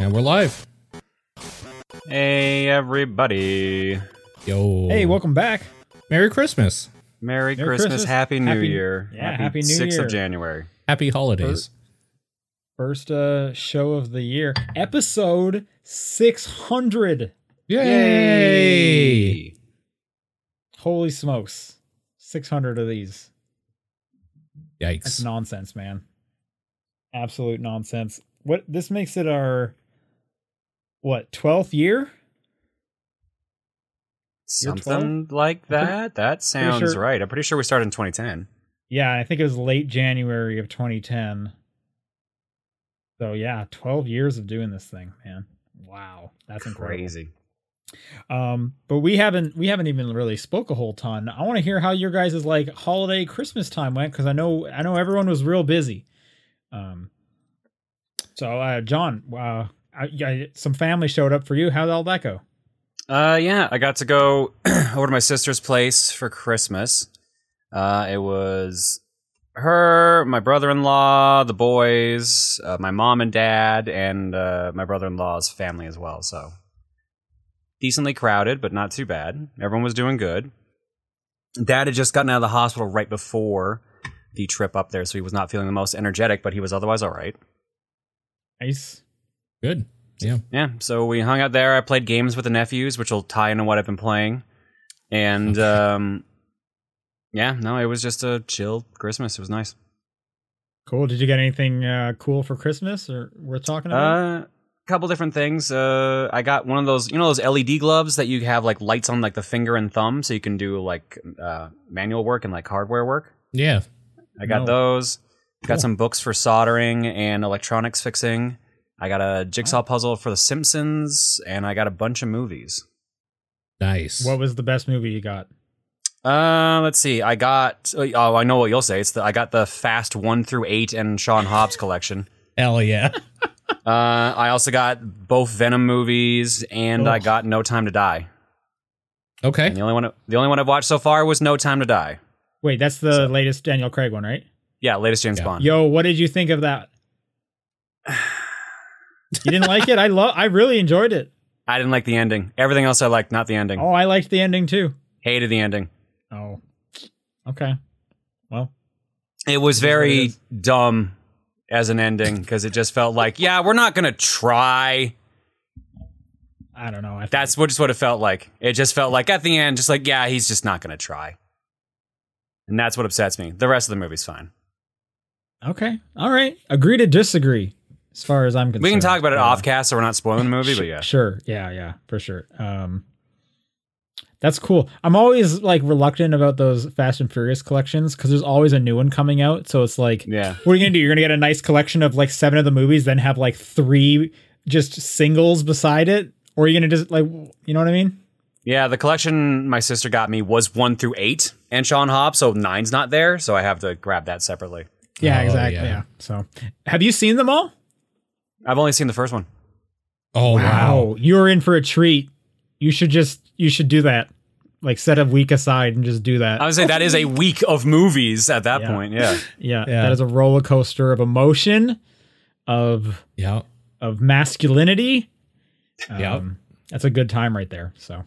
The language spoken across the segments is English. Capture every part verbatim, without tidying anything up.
And we're live. Hey, everybody. Yo. Hey, welcome back. Merry Christmas. Merry, Merry Christmas. Christmas. Happy New happy, Year. Yeah, Happy, happy New sixth Year. sixth of January. Happy holidays. First, first uh, show of the year. Episode six hundred. Yay. Yay. Holy smokes. six hundred of these. Yikes. That's nonsense, man. Absolute nonsense. What this makes it our what twelfth year? Something like that. That sounds right. I'm pretty sure we started in twenty ten. Yeah, I think it was late January of twenty ten. So yeah, twelve years of doing this thing, man. Wow, that's incredible. Crazy. Um, but we haven't we haven't even really spoke a whole ton. I want to hear how your guys' like holiday Christmas time went because I know I know everyone was real busy. Um. So, uh, John, uh, I, I, some family showed up for you. How did all that go? Uh, yeah, I got to go over to my sister's place for Christmas. Uh, it was her, my brother-in-law, the boys, uh, my mom and dad, and uh, my brother-in-law's family as well. So, decently crowded, but not too bad. Everyone was doing good. Dad had just gotten out of the hospital right before the trip up there, so he was not feeling the most energetic, but he was otherwise all right. Nice. Good. Yeah. Yeah. So we hung out there. I played games with the nephews, which will tie into what I've been playing. And okay. um, yeah, no, it was just a chill Christmas. It was nice. Cool. Did you get anything uh, cool for Christmas or worth talking about? Uh, a couple different things. Uh, I got one of those, you know, those L E D gloves that you have like lights on like the finger and thumb. So you can do like uh, manual work and like hardware work. Yeah. I got no. those. Got cool. some books for soldering and electronics fixing. I got a jigsaw puzzle for The Simpsons, and I got a bunch of movies. Nice. What was the best movie you got? Uh, let's see. I got, oh, I know what you'll say. It's the, I got the Fast one through eight and Sean Hobbs collection. Hell yeah. uh, I also got both Venom movies, and oh. I got No Time to Die. Okay. And the only one, the only one I've watched so far was No Time to Die. Wait, that's the so. latest Daniel Craig one, right? Yeah, latest James yeah. Bond. Yo, what did you think of that? You didn't like it? I love. I really enjoyed it. I didn't like the ending. Everything else I liked, not the ending. Oh, I liked the ending too. Hated the ending. Oh, okay. Well, it was very dumb as an ending because it just felt like, yeah, we're not gonna try. I don't know. I That's what just what it felt like. It just felt like at the end, just like, yeah, he's just not gonna try, and that's what upsets me. The rest of the movie's fine. Okay. All right. Agree to disagree as far as I'm concerned. We can talk about it uh, off cast so we're not spoiling the movie, but yeah. Sure. Yeah. Yeah. For sure. Um, that's cool. I'm always like reluctant about those Fast and Furious collections because there's always a new one coming out. So it's like, yeah. What are you going to do? You're going to get a nice collection of like seven of the movies, then have like three just singles beside it? Or are you going to just like, you know what I mean? Yeah. The collection my sister got me was one through eight and Sean Hobbs. So nine's not there. So I have to grab that separately. Yeah, oh, exactly. Yeah. yeah. So, have you seen them all? I've only seen the first one. Oh, wow. wow. You're in for a treat. You should just you should do that. Like set a week aside and just do that. I was saying that is a week of movies at that yeah. point. Yeah. yeah. Yeah. That is a roller coaster of emotion, of yeah. of masculinity. Um, yeah. That's a good time right there. So,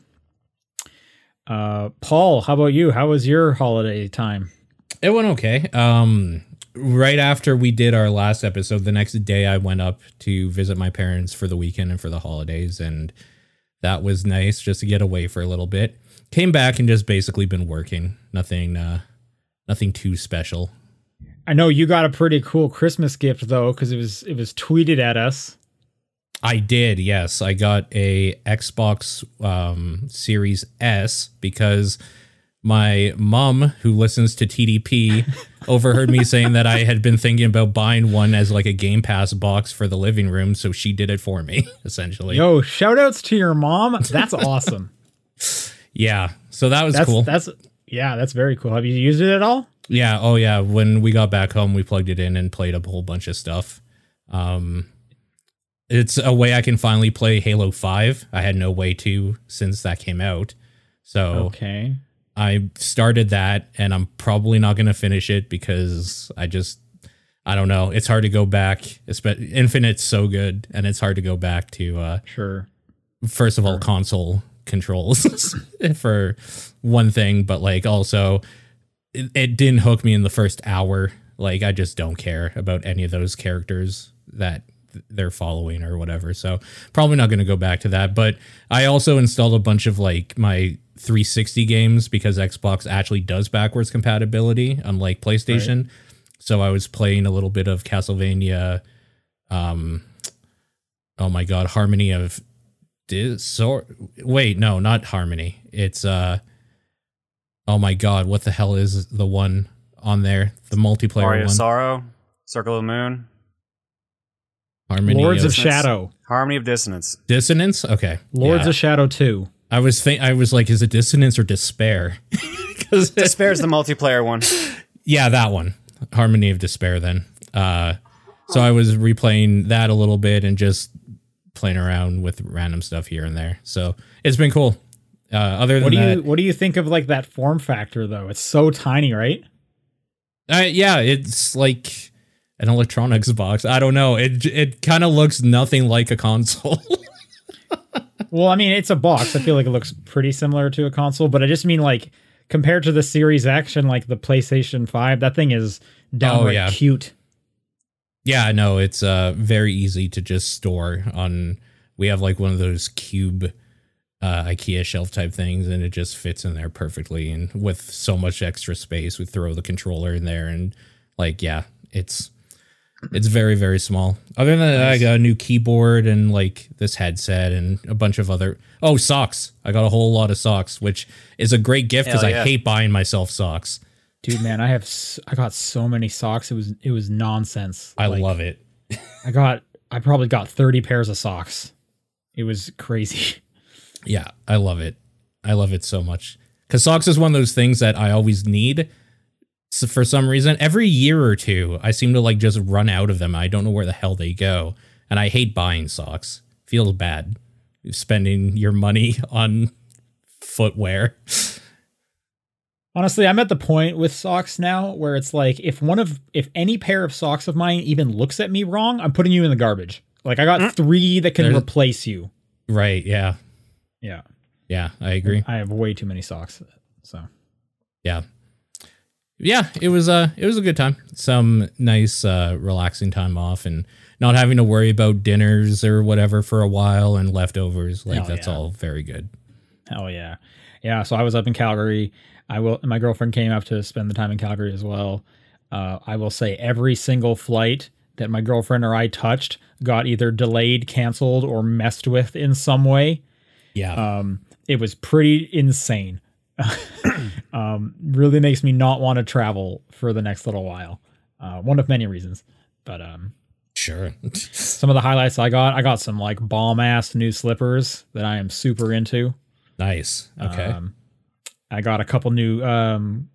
uh, Paul, how about you? How was your holiday time? It went okay. Um Right after we did our last episode, the next day I went up to visit my parents for the weekend and for the holidays, and that was nice just to get away for a little bit. Came back and just basically been working. Nothing, uh, nothing too special. I know you got a pretty cool Christmas gift though, because it was it was tweeted at us. I did, yes. I got a Xbox um, Series S because my mom, who listens to T D P, overheard me saying that I had been thinking about buying one as like a Game Pass box for the living room. So she did it for me, essentially. Yo, shout outs to your mom. That's awesome. yeah. So that was that's, cool. That's Yeah, that's very cool. Have you used it at all? Yeah. Oh, yeah. When we got back home, we plugged it in and played a whole bunch of stuff. Um, it's a way I can finally play Halo five. I had no way to since that came out. So okay. I started that and I'm probably not going to finish it because I just I don't know. It's hard to go back. Infinite's so good, and it's hard to go back to. Uh, sure. First of all, sure. console controls for one thing, but like also, it, it didn't hook me in the first hour. Like I just don't care about any of those characters that they're following or whatever. So probably not going to go back to that. But I also installed a bunch of like my three sixty games because Xbox actually does backwards compatibility, unlike PlayStation. Right. So I was playing a little bit of Castlevania. Um, oh my God, Harmony of Dissor. Wait, no, not Harmony. It's uh, oh my God, what the hell is the one on there? The multiplayer Mario one. Sorrow, Circle of the Moon. Harmony Lords of, of Shadow. Harmony of Dissonance. Dissonance? Okay. Lords yeah. of Shadow two. I was think I was like, is it Dissonance or Despair? Despair is the multiplayer one. Yeah, that one. Harmony of Despair then. Uh, so I was replaying that a little bit and just playing around with random stuff here and there. So it's been cool. Uh, other than what do that, you what do you think of like that form factor though? It's so tiny, right? Uh, yeah, it's like an electronics box. I don't know. It it kind of looks nothing like a console. Well, I mean, it's a box. I feel like it looks pretty similar to a console, but I just mean like compared to the Series X and like the PlayStation Five, that thing is downright oh, yeah. cute. Yeah, no, it's uh very easy to just store on. We have like one of those cube uh, IKEA shelf type things, and it just fits in there perfectly. And with so much extra space, we throw the controller in there, and like yeah, it's. It's very, very small. Other than that, nice. I got a new keyboard and like this headset and a bunch of other. Oh, socks. I got a whole lot of socks, which is a great gift because yeah. I hate buying myself socks. Dude, man, I have I got so many socks. It was it was nonsense. I like, love it. I got I probably got thirty pairs of socks. It was crazy. Yeah, I love it. I love it so much because socks is one of those things that I always need. So for some reason, every year or two, I seem to like just run out of them. I don't know where the hell they go. And I hate buying socks. Feels bad spending your money on footwear. Honestly, I'm at the point with socks now where it's like if one of if any pair of socks of mine even looks at me wrong, I'm putting you in the garbage. Like I got three that can There's, replace you. Right. Yeah. Yeah. Yeah, I agree. I have way too many socks. So, yeah. Yeah, it was a uh, it was a good time. Some nice, uh, relaxing time off, and not having to worry about dinners or whatever for a while, and leftovers. Like Hell that's yeah. all very good. Hell yeah, yeah. So I was up in Calgary. I will. My girlfriend came up to spend the time in Calgary as well. Uh, I will say every single flight that my girlfriend or I touched got either delayed, canceled, or messed with in some way. Yeah. Um, it was pretty insane. um, really makes me not want to travel for the next little while. Uh, one of many reasons, but um, sure. Some of the highlights I got, I got some like bomb ass new slippers that I am super into. Nice. Okay. Um, I got a couple new um,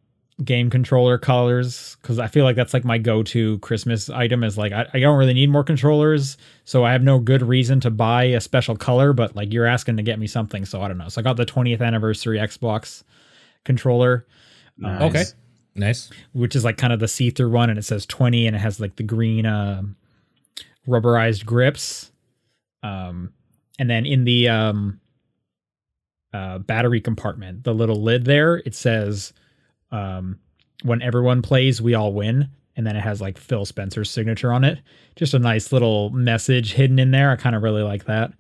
game controller colors because I feel like that's like my go-to Christmas item is like I, I don't really need more controllers, so I have no good reason to buy a special color. But like you're asking to get me something, so I don't know. So I got the twentieth anniversary Xbox controller. Nice. Um, okay, nice. Which is like kind of the see-through one, and it says twenty, and it has like the green uh, rubberized grips. Um, and then in the um, uh, battery compartment, the little lid there, it says. Um, when everyone plays, we all win. And then it has like Phil Spencer's signature on it. Just a nice little message hidden in there. I kind of really like that.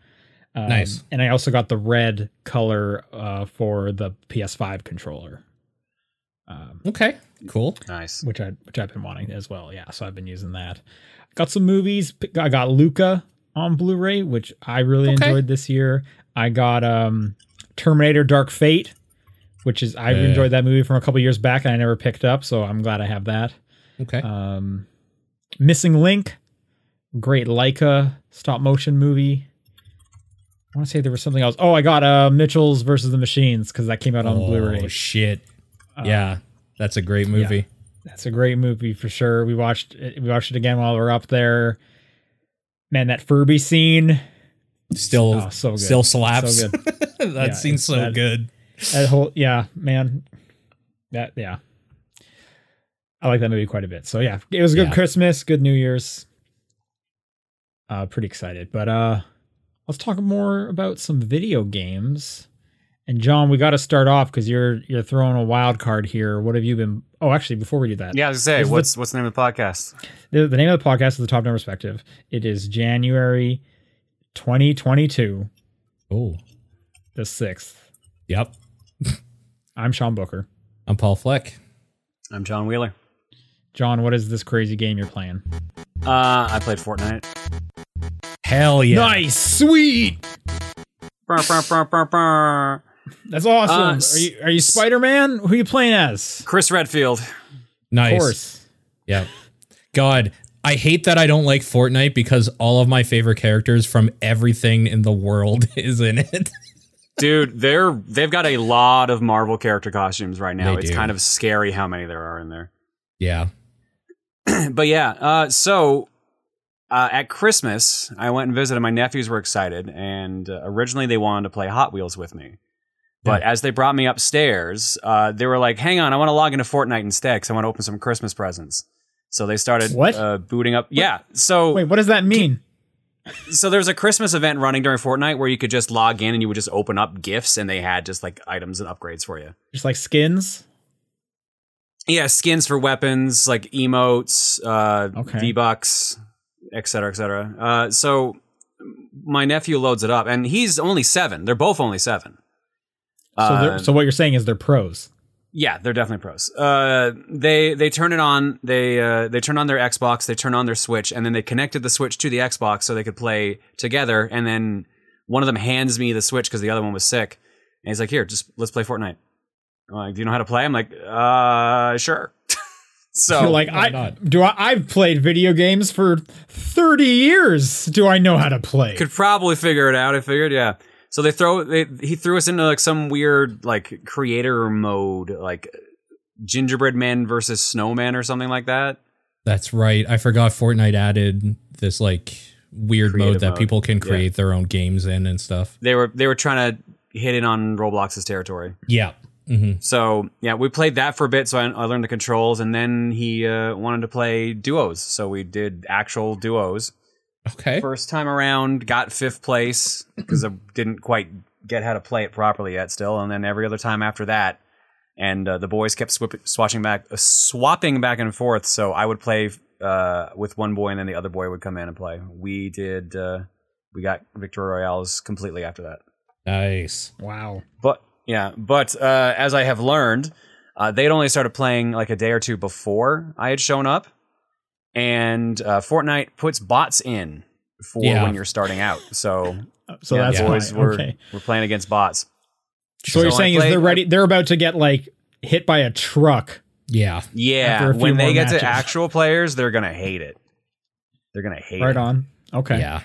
Um, nice. And I also got the red color uh, for the P S five controller. Um, okay, cool. Nice. Which, I, which I've been wanting as well. Yeah, so I've been using that. Got some movies. I got Luca on Blu-ray, which I really okay. enjoyed this year. I got um, Terminator Dark Fate. Which is I've uh, enjoyed that movie from a couple years back and I never picked up, so I'm glad I have that. Okay. Um, Missing Link, great Laika stop motion movie. I want to say there was something else. Oh, I got uh, Mitchell's versus the Machines because that came out on oh, Blu-ray. Oh shit! Um, yeah, that's a great movie. Yeah, that's a great movie for sure. We watched it, we watched it again while we were up there. Man, that Furby scene still oh, so good. still slaps. So good. that yeah, scene's so that, good. That whole yeah, man. That yeah. I like that movie quite a bit. So yeah, it was a good yeah. Christmas, good New Year's. Uh, pretty excited. But uh, let's talk more about some video games. And John, we got to start off because you're you're throwing a wild card here. What have you been? Oh, actually, before we do that, yeah, I was gonna say, what's the, what's the name of the podcast? The, the name of the podcast is The Top Down Perspective. It is January twenty twenty-two. Oh, the sixth. Yep. I'm Sean Booker. I'm Paul Fleck. I'm John Wheeler. John, what is this crazy game you're playing? Uh, I played Fortnite. Hell yeah! Nice, sweet. Burr, burr, burr, burr, burr. That's awesome. Uh, are you are you Spider-Man? Who are you playing as? Chris Redfield. Nice. Of course. Yeah. God, I hate that I don't like Fortnite because all of my favorite characters from everything in the world is in it. Dude, they're they've got a lot of Marvel character costumes right now. They it's do. Kind of scary how many there are in there. Yeah. But yeah, uh, so uh, at Christmas, I went and visited. My nephews were excited, and uh, originally they wanted to play Hot Wheels with me. But as they brought me upstairs, uh, they were like, hang on, I want to log into Fortnite instead because I want to open some Christmas presents. So they started what? Uh, booting up. What? Yeah. So wait, what does that mean? So there's a Christmas event running during Fortnite where you could just log in and you would just open up gifts and they had just like items and upgrades for you. Just like skins? Yeah, skins for weapons, like emotes, uh, okay. V-Bucks, et cetera, et cetera. Uh, so my nephew loads it up and he's only seven. They're both only seven. So, so what you're saying is they're pros. Yeah, they're definitely pros. Uh, they they turn it on. They uh, they turn on their Xbox. They turn on their Switch, and then they connected the Switch to the Xbox so they could play together. And then one of them hands me the Switch because the other one was sick, and he's like, "Here, just let's play Fortnite." I'm like, "Do you know how to play?" I'm like, "Uh, sure." So you're like, I not? do. I, I've played video games for thirty years. Do I know how to play? Could probably figure it out. I figured, yeah. So they throw they, he threw us into like some weird like creator mode, like gingerbread man versus snowman or something like that. That's right. I forgot Fortnite added this like weird Creative mode that mode. people can create yeah. their own games in and stuff. They were they were trying to hit in on Roblox's territory. Yeah. Mm-hmm. So yeah, we played that for a bit. So I, I learned the controls, and then he uh, wanted to play duos. So we did actual duos. Okay. First time around, got fifth place because I didn't quite get how to play it properly yet still. And then every other time after that, and uh, the boys kept swip- swatching back, uh, swapping back and forth. So I would play uh, with one boy and then the other boy would come in and play. We did, uh, we got Victor Royales completely after that. Nice. Wow. But yeah, but uh, as I have learned, uh, they'd only started playing like a day or two before I had shown up. And uh, Fortnite puts bots in for yeah. when you're starting out. So, so yeah, that's boys, why we're, okay. we're playing against bots. So, so what you're saying played, is they're ready. They're about to get like hit by a truck. Yeah. Yeah. When they get matches. to actual players, they're going to hate it. They're going to hate right it. Right on. Okay. Yeah.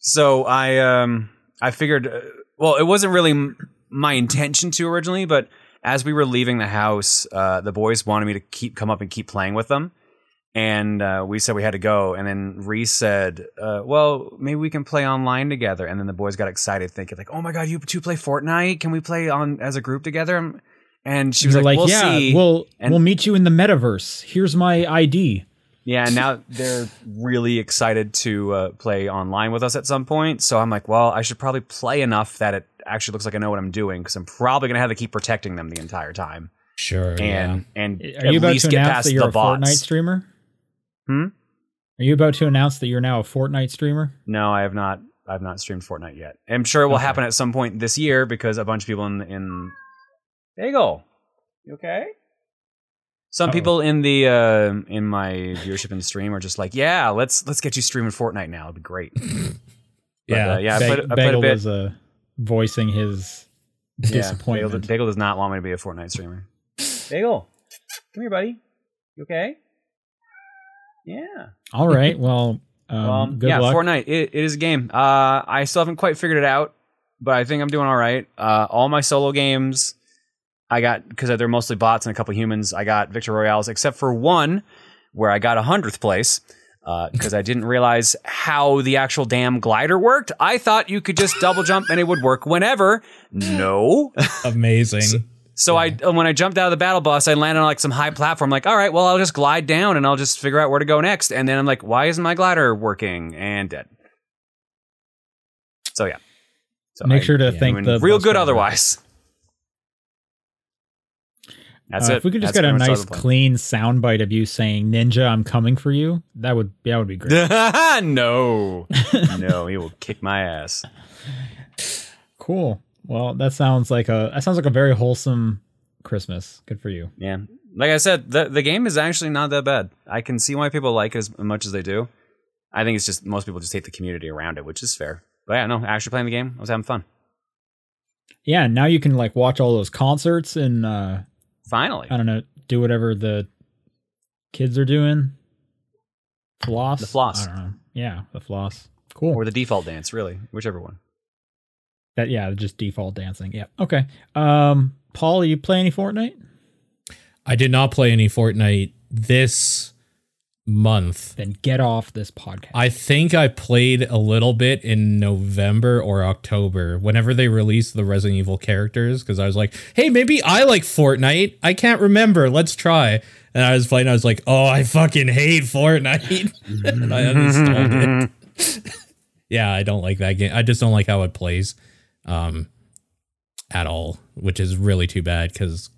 So I, um, I figured, uh, well, it wasn't really m- my intention to originally, but as we were leaving the house, uh, the boys wanted me to keep come up and keep playing with them. And uh, we said we had to go. And then Reese said, uh, well, maybe we can play online together. And then the boys got excited thinking like, oh, my God, you two play Fortnite? Can we play on as a group together? And she was like, like, we'll yeah, see. We'll, and we'll meet you in the metaverse. Here's my I D. Yeah. And now they're really excited to uh, play online with us at some point. So I'm like, well, I should probably play enough that it actually looks like I know what I'm doing because I'm probably going to have to keep protecting them the entire time. Sure. And yeah. and Are you at about least to get past that you're the a bots. Fortnite streamer? Hmm? Are you about to announce that you're now a Fortnite streamer? No, I have not. I've not streamed Fortnite yet. I'm sure it will okay. happen at some point this year because a bunch of people in in Bagel. You okay? Some Uh-oh. people in the uh, in my viewership and stream are just like, yeah, let's let's get you streaming Fortnite now. It'd be great. yeah, but, uh, yeah. Ba- I played, I played Bagel a bit. was uh, voicing his yeah, disappointment. Bagel, Bagel does not want me to be a Fortnite streamer. Bagel, come here, buddy. You okay? Yeah. All right. Well, um, um, good yeah, luck. Fortnite. It, it is a game. Uh, I still haven't quite figured it out, but I think I'm doing all right. Uh, all my solo games, I got, because they're mostly bots and a couple humans, I got Victor Royales, except for one where I got a hundredth place because uh, I didn't realize how the actual damn glider worked. I thought you could just double jump and it would work whenever. No. Amazing. So, So yeah. I when I jumped out of the battle boss, I landed on like some high platform. Like, all right, well, I'll just glide down and I'll just figure out where to go next. And then I'm like, why isn't my glider working? And dead. So yeah. So Make I, sure to yeah, thank I mean, the real good. Player. Otherwise, that's uh, it. If we could just that's get a nice, clean soundbite of you saying "Ninja, I'm coming for you," that would that would be great. no, no, he will kick my ass. Cool. Well, that sounds like a that sounds like a very wholesome Christmas. Good for you. Yeah, like I said, the the game is actually not that bad. I can see why people like it as much as they do. I think it's just most people just hate the community around it, which is fair. But yeah, no, actually playing the game, I was having fun. Yeah, now you can like watch all those concerts and uh, finally, I don't know, do whatever the kids are doing. Floss, the floss, I don't know. Yeah, the floss, cool, or the default dance, really, whichever one. That yeah, just default dancing. Yeah, okay. Um, Paul, you play any Fortnite? I did not play any Fortnite this month. Then get off this podcast. I think I played a little bit in November or October whenever they released the Resident Evil characters because I was like, hey, maybe I like Fortnite. I can't remember. Let's try. And I was playing. I was like, oh, I fucking hate Fortnite. And I uninstalled it. Yeah, I don't like that game. I just don't like how it plays um, at all, which is really too bad because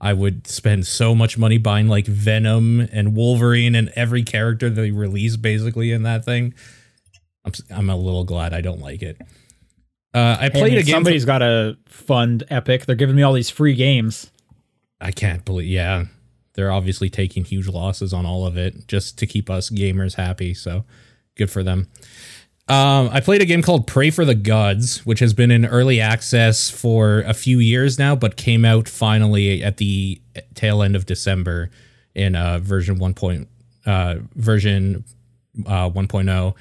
I would spend so much money buying like Venom and Wolverine and every character they release basically in that thing. I'm I'm a little glad I don't like it. Uh, I played hey, a game. Somebody's got to fund Epic. They're giving me all these free games. I can't believe. Yeah, they're obviously taking huge losses on all of it just to keep us gamers happy. So good for them. Um, I played a game called Praey for the Gods, which has been in early access for a few years now, but came out finally at the tail end of December in uh, version one point uh, version uh, one point oh.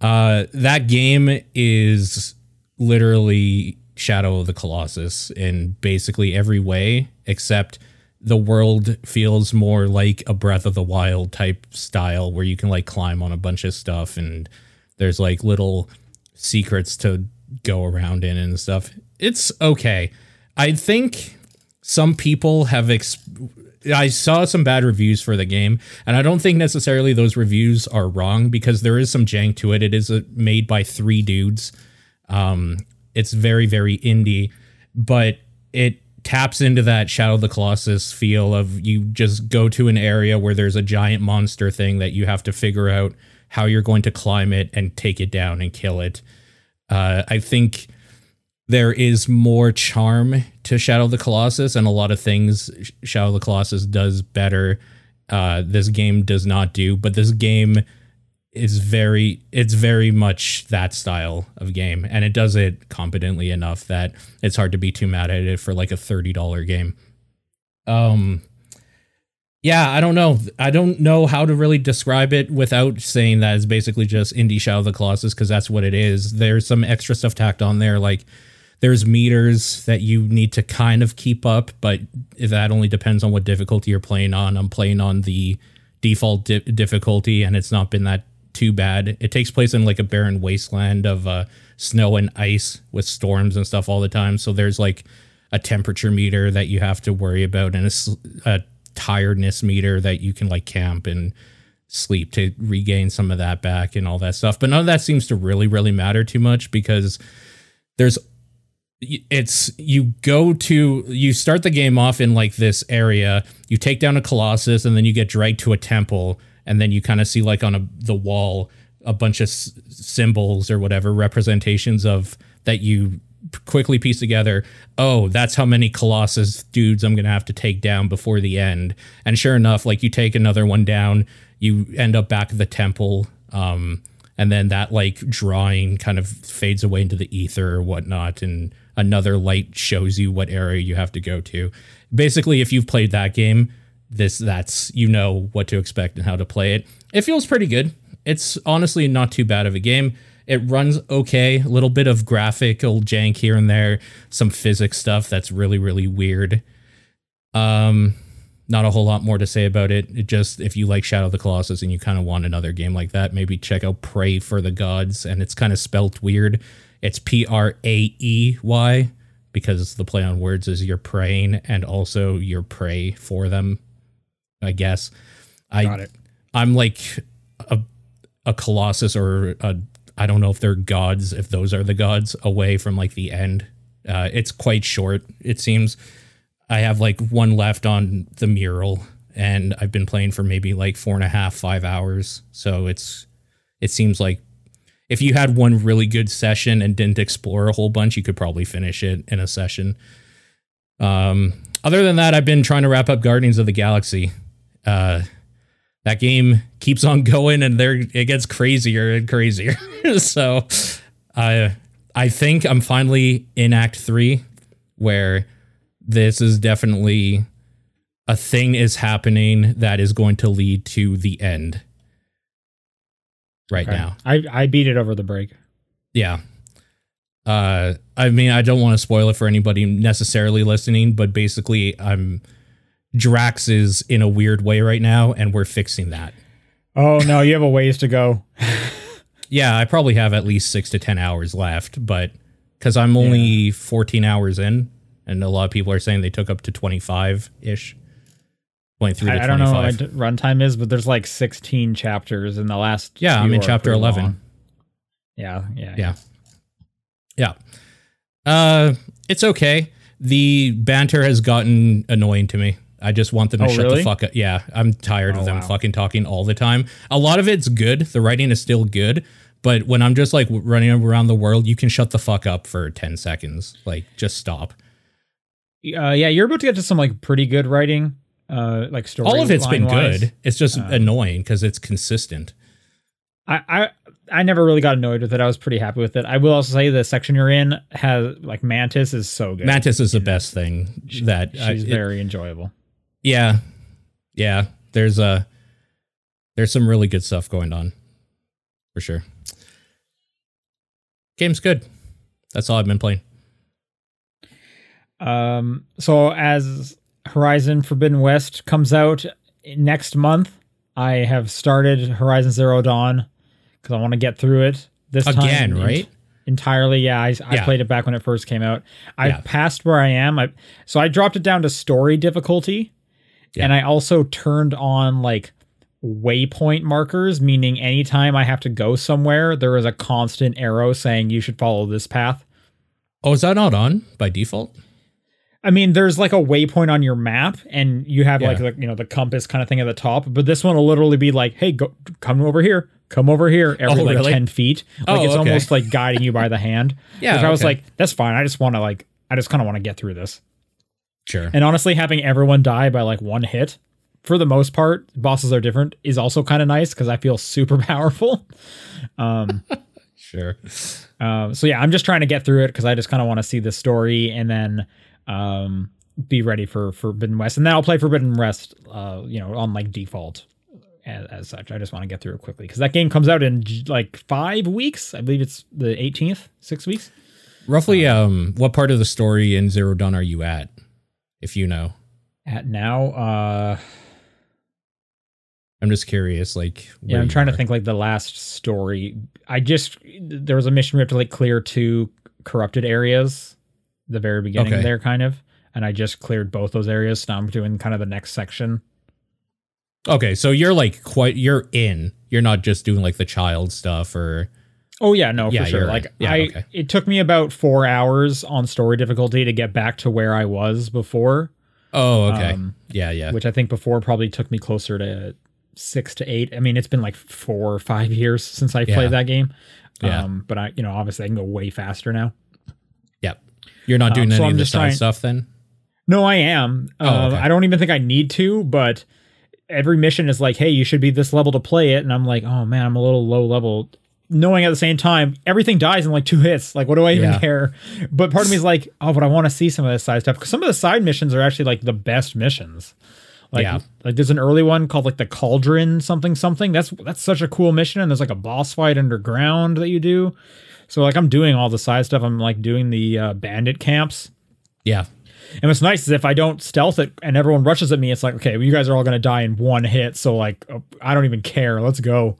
Uh, that game is literally Shadow of the Colossus in basically every way, except the world feels more like a Breath of the Wild type style where you can like climb on a bunch of stuff and there's like little secrets to go around in and stuff. It's okay. I think some people have exp- I saw some bad reviews for the game, and I don't think necessarily those reviews are wrong because there is some jank to it. It is a, made by three dudes. Um, it's very, very indie, but it taps into that Shadow of the Colossus feel of you just go to an area where there's a giant monster thing that you have to figure out how you're going to climb it and take it down and kill it. Uh, I think there is more charm to Shadow of the Colossus and a lot of things Shadow of the Colossus does better. Uh, this game does not do, but this game is very, it's very much that style of game. And it does it competently enough that it's hard to be too mad at it for like a thirty dollars game. Um, Yeah, I don't know. I don't know how to really describe it without saying that it's basically just indie Shadow of the Colossus because that's what it is. There's some extra stuff tacked on there, like there's meters that you need to kind of keep up, but that only depends on what difficulty you're playing on. I'm playing on the default di- difficulty, and it's not been that too bad. It takes place in like a barren wasteland of uh, snow and ice with storms and stuff all the time. So there's like a temperature meter that you have to worry about, and it's a tiredness meter that you can like camp and sleep to regain some of that back and all that stuff. But none of that seems to really, really matter too much because there's it's you go to you start the game off in like this area, you take down a Colossus and then you get dragged to a temple. And then you kind of see like on a, the wall, a bunch of s- symbols or whatever representations of that you quickly piece together. Oh, that's how many Colossus dudes I'm going to have to take down before the end. And sure enough, like you take another one down, you end up back at the temple. Um, and then that like drawing kind of fades away into the ether or whatnot. And another light shows you what area you have to go to. Basically, if you've played that game, this that's, you know what to expect and how to play it. It feels pretty good. It's honestly not too bad of a game. It runs okay, a little bit of graphical jank here and there, some physics stuff that's really, really weird. Um, not a whole lot more to say about it. It just, if you like Shadow of the Colossus and you kind of want another game like that, maybe check out Praey for the Gods, and it's kind of spelt weird. It's P R A E Y because the play on words is you're praying and also you're prey for them, I guess. I, Got it. I'm like a a colossus or a, I don't know if they're gods, if those are the gods, away from like the end. Uh, it's quite short, it seems. I have like one left on the mural, and I've been playing for maybe like four and a half, five hours. So it's it seems like if you had one really good session and didn't explore a whole bunch, you could probably finish it in a session. Um, other than that, I've been trying to wrap up Guardians of the Galaxy. Uh, that game keeps on going, and there it gets crazier and crazier. So I I think I'm finally in Act Three, where this is definitely a thing is happening that is going to lead to the end. Right okay. now, I, I beat it over the break. Yeah. Uh, I mean, I don't want to spoil it for anybody necessarily listening, but basically I'm Drax is in a weird way right now, and we're fixing that. Oh, no, you have a ways to go. Yeah, I probably have at least six to ten hours left, but because I'm only yeah. fourteen hours in, and a lot of people are saying they took up to twenty-five ish. I, to I don't know what d- runtime is, but there's like sixteen chapters in the last. Yeah, I'm in chapter eleven. Yeah, yeah, yeah, yeah. yeah. Uh, it's okay. The banter has gotten annoying to me. I just want them to oh, shut really? the fuck up. Yeah, I'm tired oh, of them wow. fucking talking all the time. A lot of it's good. The writing is still good. But when I'm just like running around the world, you can shut the fuck up for ten seconds. Like, just stop. Uh, yeah, you're about to get to some like pretty good writing. Uh, like story all of it's been wise. good. It's just uh, annoying because it's consistent. I, I I never really got annoyed with it. I was pretty happy with it. I will also say the section you're in has like Mantis is so good. Mantis is the best thing she, that she's I, it, very enjoyable. Yeah, yeah. There's a there's some really good stuff going on for sure. Game's good. That's all I've been playing. Um. So as Horizon Forbidden West comes out next month, I have started Horizon Zero Dawn because I want to get through it this time. Again, right? Ent- entirely, yeah. I, I yeah. played it back when it first came out. I yeah. passed where I am. I, so I dropped it down to story difficulty, yeah. and I also turned on like waypoint markers, meaning anytime I have to go somewhere, there is a constant arrow saying you should follow this path. Oh, is that not on by default? I mean, there's like a waypoint on your map, and you have yeah. like, like, you know, the compass kind of thing at the top. But this one will literally be like, hey, go, come over here. Come over here. Every oh, like really? ten feet. Like oh, it's okay. almost like guiding you by the hand. yeah. Which I was okay. like, that's fine. I just want to like I just kind of want to get through this. Sure. And honestly, having everyone die by like one hit for the most part, bosses are different, is also kind of nice because I feel super powerful. Um Sure. Um, so, yeah, I'm just trying to get through it because I just kind of want to see the story and then um be ready for Forbidden West, and then I'll play Forbidden West uh you know on like default as, as such. I just want to get through it quickly because that game comes out in like five weeks. I believe it's the eighteenth, six weeks roughly. um, um what part of the story in Zero Dawn are you at, if you know at now? uh I'm just curious, like yeah I'm trying are. to think like the last story. I just there was a mission we have to like clear two corrupted areas the very beginning okay. there kind of, and I just cleared both those areas, so now I'm doing kind of the next section. Okay, so you're like quite you're in you're not just doing like the child stuff or oh yeah no yeah, for sure like in. yeah I, okay. It took me about four hours on story difficulty to get back to where I was before. Oh okay um, yeah yeah which I think before probably took me closer to six to eight. I mean, it's been like four or five years since I yeah. played that game. yeah. Um but I you know obviously I can go way faster now. You're not doing um, so any I'm of the side trying, stuff then? No, I am. Oh, um, okay. I don't even think I need to, but every mission is like, hey, you should be this level to play it. And I'm like, oh, man, I'm a little low level. Knowing at the same time, everything dies in like two hits. Like, what do I even yeah. care? But part of me is like, oh, but I want to see some of this side stuff. Because some of the side missions are actually like the best missions. Like, yeah. like there's an early one called like the Cauldron something something. That's that's such a cool mission. And there's like a boss fight underground that you do. So, like, I'm doing all the side stuff. I'm, like, doing the uh, bandit camps. Yeah. And what's nice is if I don't stealth it and everyone rushes at me, it's like, okay, well, you guys are all going to die in one hit. So, like, oh, I don't even care. Let's go.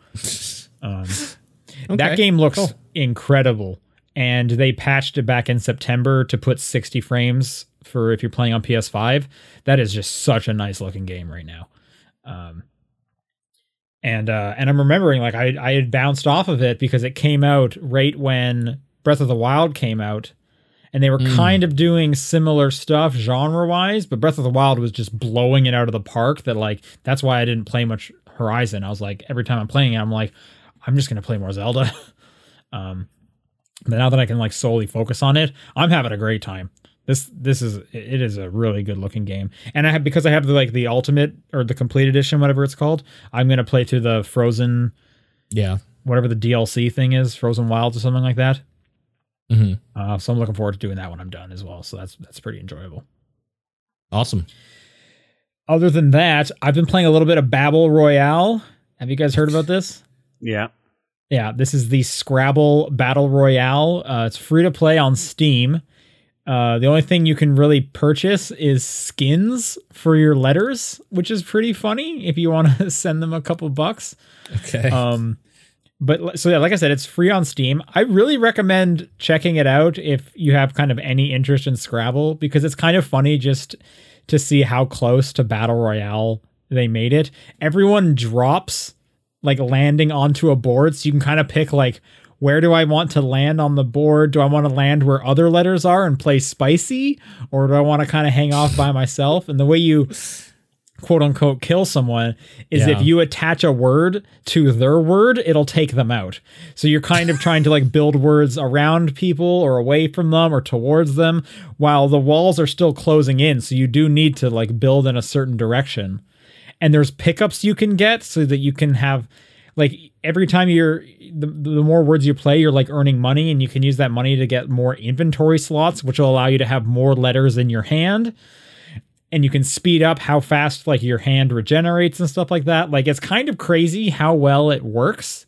Um, okay. That game looks cool. incredible. and they patched it back in September to put sixty frames for if you're playing on P S five. That is just such a nice looking game right now. Um, and uh, and I'm remembering, like, I, I had bounced off of it because it came out right when Breath of the Wild came out. And they were mm. kind of doing similar stuff genre-wise, but Breath of the Wild was just blowing it out of the park. That, like, that's why I didn't play much Horizon. I was like, every time I'm playing it, I'm like, I'm just going to play more Zelda. um, but now that I can, like, solely focus on it, I'm having a great time. This this is, it is a really good looking game. And I have, because I have the, like, the ultimate or the complete edition, whatever it's called, I'm going to play through the Frozen, yeah, whatever the D L C thing is, Frozen Wilds or something like that. Mm-hmm. Uh, so I'm looking forward to doing that when I'm done as well. So that's, that's pretty enjoyable. Awesome. Other than that, I've been playing a little bit of Babble Royale. Have you guys heard about this? Yeah. Yeah. This is the Scrabble Battle Royale. Uh, it's free to play on Steam. Uh, the only thing you can really purchase is skins for your letters, which is pretty funny if you want to send them a couple bucks. Okay. Um, but so yeah, like I said, it's free on Steam. I really recommend checking it out if you have kind of any interest in Scrabble, because it's kind of funny just to see how close to Battle Royale they made it. Everyone drops, like, landing onto a board, so you can kind of pick, like, where do I want to land on the board? Do I want to land where other letters are and play spicy? Or do I want to kind of hang off by myself? And the way you, quote unquote, kill someone is yeah. if you attach a word to their word, it'll take them out. So you're kind of trying to, like, build words around people or away from them or towards them while the walls are still closing in. So you do need to, like, build in a certain direction. And there's pickups you can get so that you can have, like, every time you're, the, the more words you play, you're, like, earning money, and you can use that money to get more inventory slots, which will allow you to have more letters in your hand. And you can speed up how fast, like, your hand regenerates and stuff like that. Like, it's kind of crazy how well it works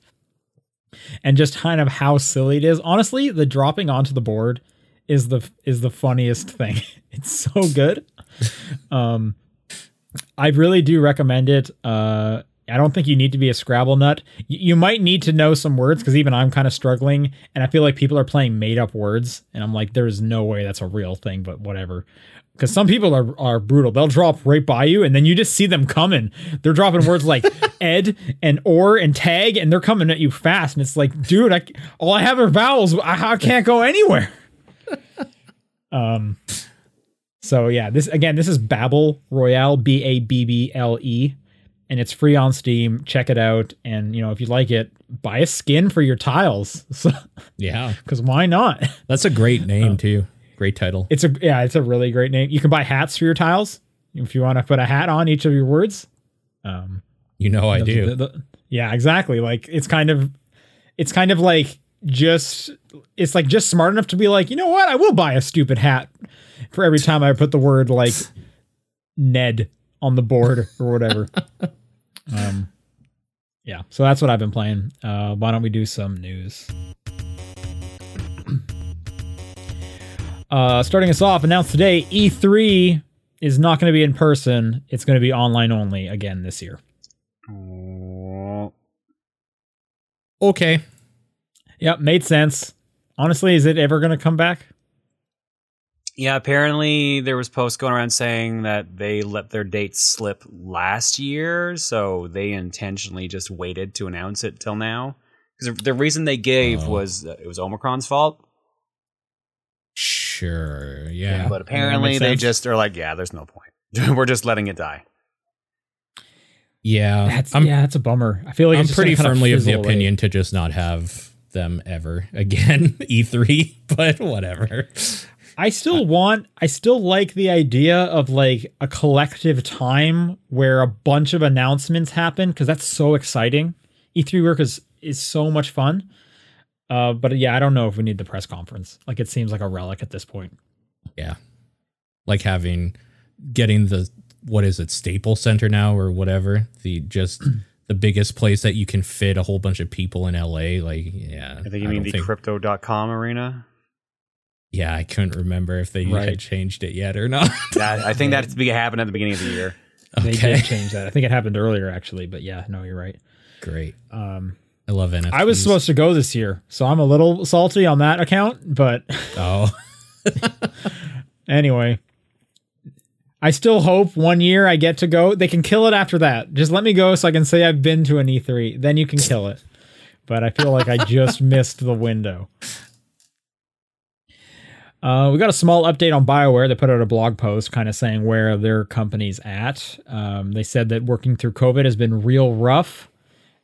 and just kind of how silly it is. Honestly, the dropping onto the board is the, is the funniest thing. It's so good. Um, I really do recommend it. Uh, I don't think you need to be a Scrabble nut. You might need to know some words, because even I'm kind of struggling, and I feel like people are playing made up words, and I'm like, there is no way that's a real thing, but whatever. Because some people are, are brutal. They'll drop right by you, and then you just see them coming. They're dropping words like ed and or and tag, and they're coming at you fast. And it's like, dude, I, all I have are vowels. I, I can't go anywhere. um. So yeah, this again, this is Babble Royale, B A B B L E. And it's free on Steam. Check it out. And, you know, if you like it, buy a skin for your tiles. So, yeah. Because why not? That's a great name, uh, too. Great title. It's a Yeah, it's a really great name. You can buy hats for your tiles if you want to put a hat on each of your words. Um, you know, I the, do. The, the, yeah, exactly. Like, it's kind of it's kind of like just it's like just smart enough to be like, you know what? I will buy a stupid hat for every time I put the word, like, Ned on the board or whatever. Um, yeah, so that's what I've been playing. Uh, why don't we do some news? uh, starting us off, announced today, E three is not going to be in person. It's going to be online only again this year. Okay. Yep, made sense. Honestly, is it ever going to come back? Yeah, apparently there was posts going around saying that they let their date slip last year, so they intentionally just waited to announce it till now. Because the reason they gave oh. was it was Omicron's fault. Sure, yeah. yeah but apparently they just are like, yeah, there's no point. We're just letting it die. Yeah, that's, yeah, that's a bummer. I feel like I'm pretty firmly of the opinion to just not have them ever again, E three, but whatever. I still want, I still like the idea of, like, a collective time where a bunch of announcements happen, because that's so exciting. E three work is, is so much fun. Uh, but yeah, I don't know if we need the press conference. Like, it seems like a relic at this point. Yeah. Like having, getting the, what is it, Staples Center now or whatever? The just the biggest place that you can fit a whole bunch of people in L A. Like, yeah. I think you I mean the think- crypto dot com arena? Yeah, I couldn't remember if they right. had changed it yet or not. yeah, I think that happened at the beginning of the year. Okay. They did change that. I think it happened earlier, actually. But yeah, no, you're right. Great. Um, I love N F Ts. I was supposed to go this year, so I'm a little salty on that account, but oh. Anyway, I still hope one year I get to go. They can kill it after that. Just let me go so I can say I've been to an E three. Then you can kill it. But I feel like I just missed the window. Uh, we got a small update on BioWare. They put out a blog post kind of saying where their company's at. Um, they said that working through COVID has been real rough.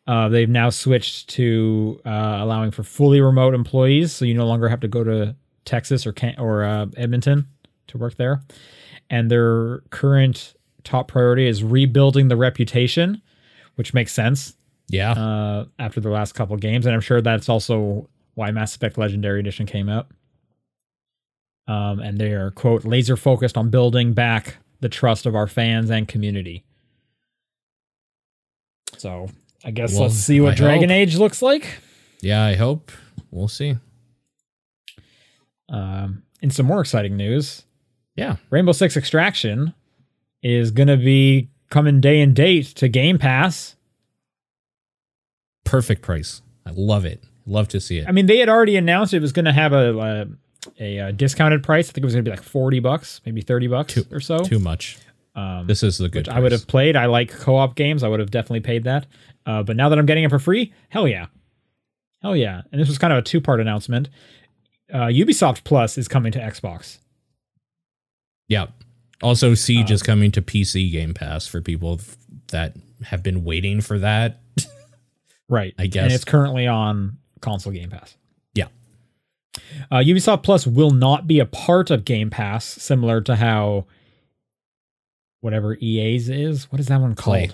Uh, they've now switched to uh, allowing for fully remote employees, so you no longer have to go to Texas or Can- or uh, Edmonton to work there. And their current top priority is rebuilding the reputation, which makes sense. Yeah. Uh, after the last couple games, and I'm sure that's also why Mass Effect Legendary Edition came out. Um, and they are, quote, laser focused on building back the trust of our fans and community. So I guess well, let's see what I Dragon hope. Age looks like. Yeah, I hope. We'll see. Um, and some more exciting news. Yeah. Rainbow Six Extraction is going to be coming day and date to Game Pass. Perfect price. I love it. Love to see it. I mean, they had already announced it was going to have a... a A uh, discounted price. I think it was going to be like forty bucks, maybe thirty bucks too, or so. Too much. Um, this is the good price. I would have played. I like co-op games. I would have definitely paid that. Uh, but now that I'm getting it for free, hell yeah. Hell yeah. And this was kind of a two-part announcement. Uh, Ubisoft Plus is coming to Xbox. Yeah. Also, Siege um, is coming to P C Game Pass for people that have been waiting for that. Right. I guess. And it's currently on console Game Pass. Uh, Ubisoft Plus will not be a part of Game Pass, similar to how whatever E A's is. What is that one called? Play.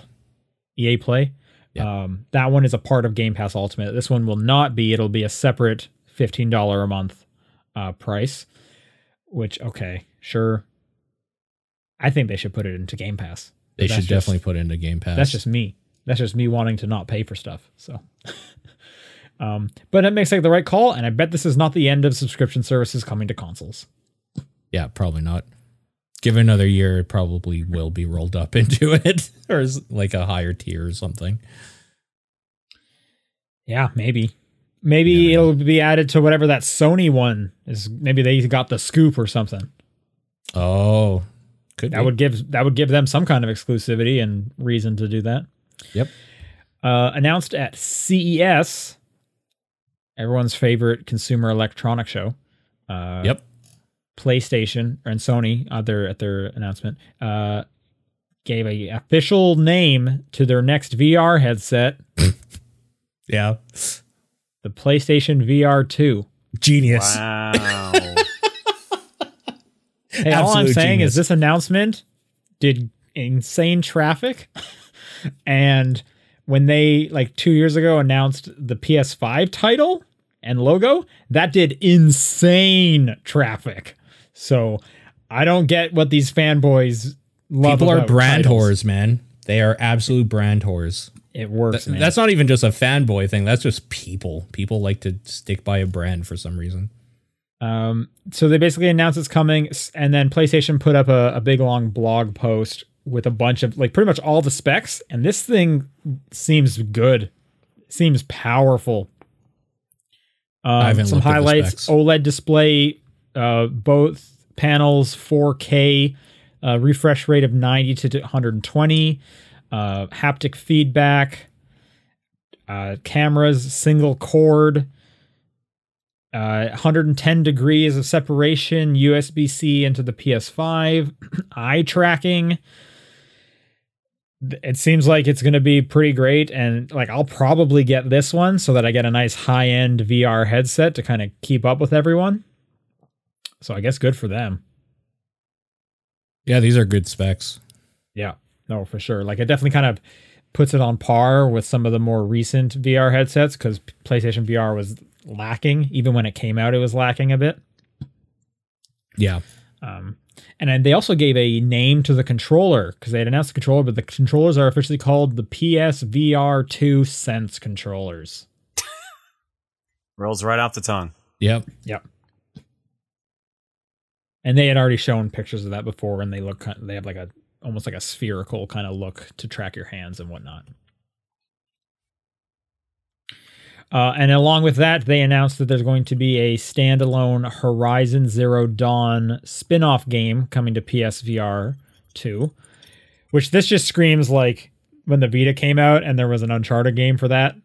E A Play? Yeah. Um, that one is a part of Game Pass Ultimate. This one will not be. It'll be a separate fifteen dollars a month uh, price, which, okay, sure. I think they should put it into Game Pass. They should just, definitely put it into Game Pass. That's just me. That's just me wanting to not pay for stuff. So... Um, but it makes like the right call, and I bet this is not the end of subscription services coming to consoles. Yeah, probably not. Give it another year, it probably will be rolled up into it, or is like a higher tier or something. Yeah, maybe. Maybe yeah, it'll be added to whatever that Sony one is. Maybe they got the scoop or something. Oh, could that be. would give that would give them some kind of exclusivity and reason to do that. Yep. Uh, announced at C E S. Everyone's favorite consumer electronic show. Uh, yep. PlayStation and Sony uh, their, at their announcement uh, gave a official name to their next V R headset. Yeah. The PlayStation V R two. Genius. Wow. Hey, all Absolute I'm saying genius. Is this announcement did insane traffic. And... when they, like, two years ago announced the P S five title and logo, that did insane traffic. So I don't get what these fanboys love. People are brand whores, man. They are absolute brand whores. It works, Th- man. That's not even just a fanboy thing. That's just people. People like to stick by a brand for some reason. Um. So they basically announced it's coming, and then PlayStation put up a, a big, long blog post with a bunch of, like, pretty much all the specs. And this thing seems good. Seems powerful. Um, some highlights, OLED display, uh, both panels, four K, uh, refresh rate of ninety to one twenty, uh, haptic feedback, uh, cameras, single cord, uh, one hundred ten degrees of separation, U S B C into the P S five, eye tracking. It seems like it's going to be pretty great, and like I'll probably get this one so that I get a nice high-end V R headset to kind of keep up with everyone. So I guess good for them. Yeah, these are good specs. Yeah, no, for sure. Like it definitely kind of puts it on par with some of the more recent V R headsets because PlayStation V R was lacking. Even when it came out, it was lacking a bit. Yeah. Um, And then they also gave a name to the controller because they had announced the controller, but the controllers are officially called the P S V R two Sense controllers. Rolls right off the tongue. Yep. Yep. And they had already shown pictures of that before, and they look, they have like a, almost like a spherical kind of look to track your hands and whatnot. Uh, and along with that, they announced that there's going to be a standalone Horizon Zero Dawn spin-off game coming to P S V R two, which this just screams like when the Vita came out and there was an Uncharted game for that.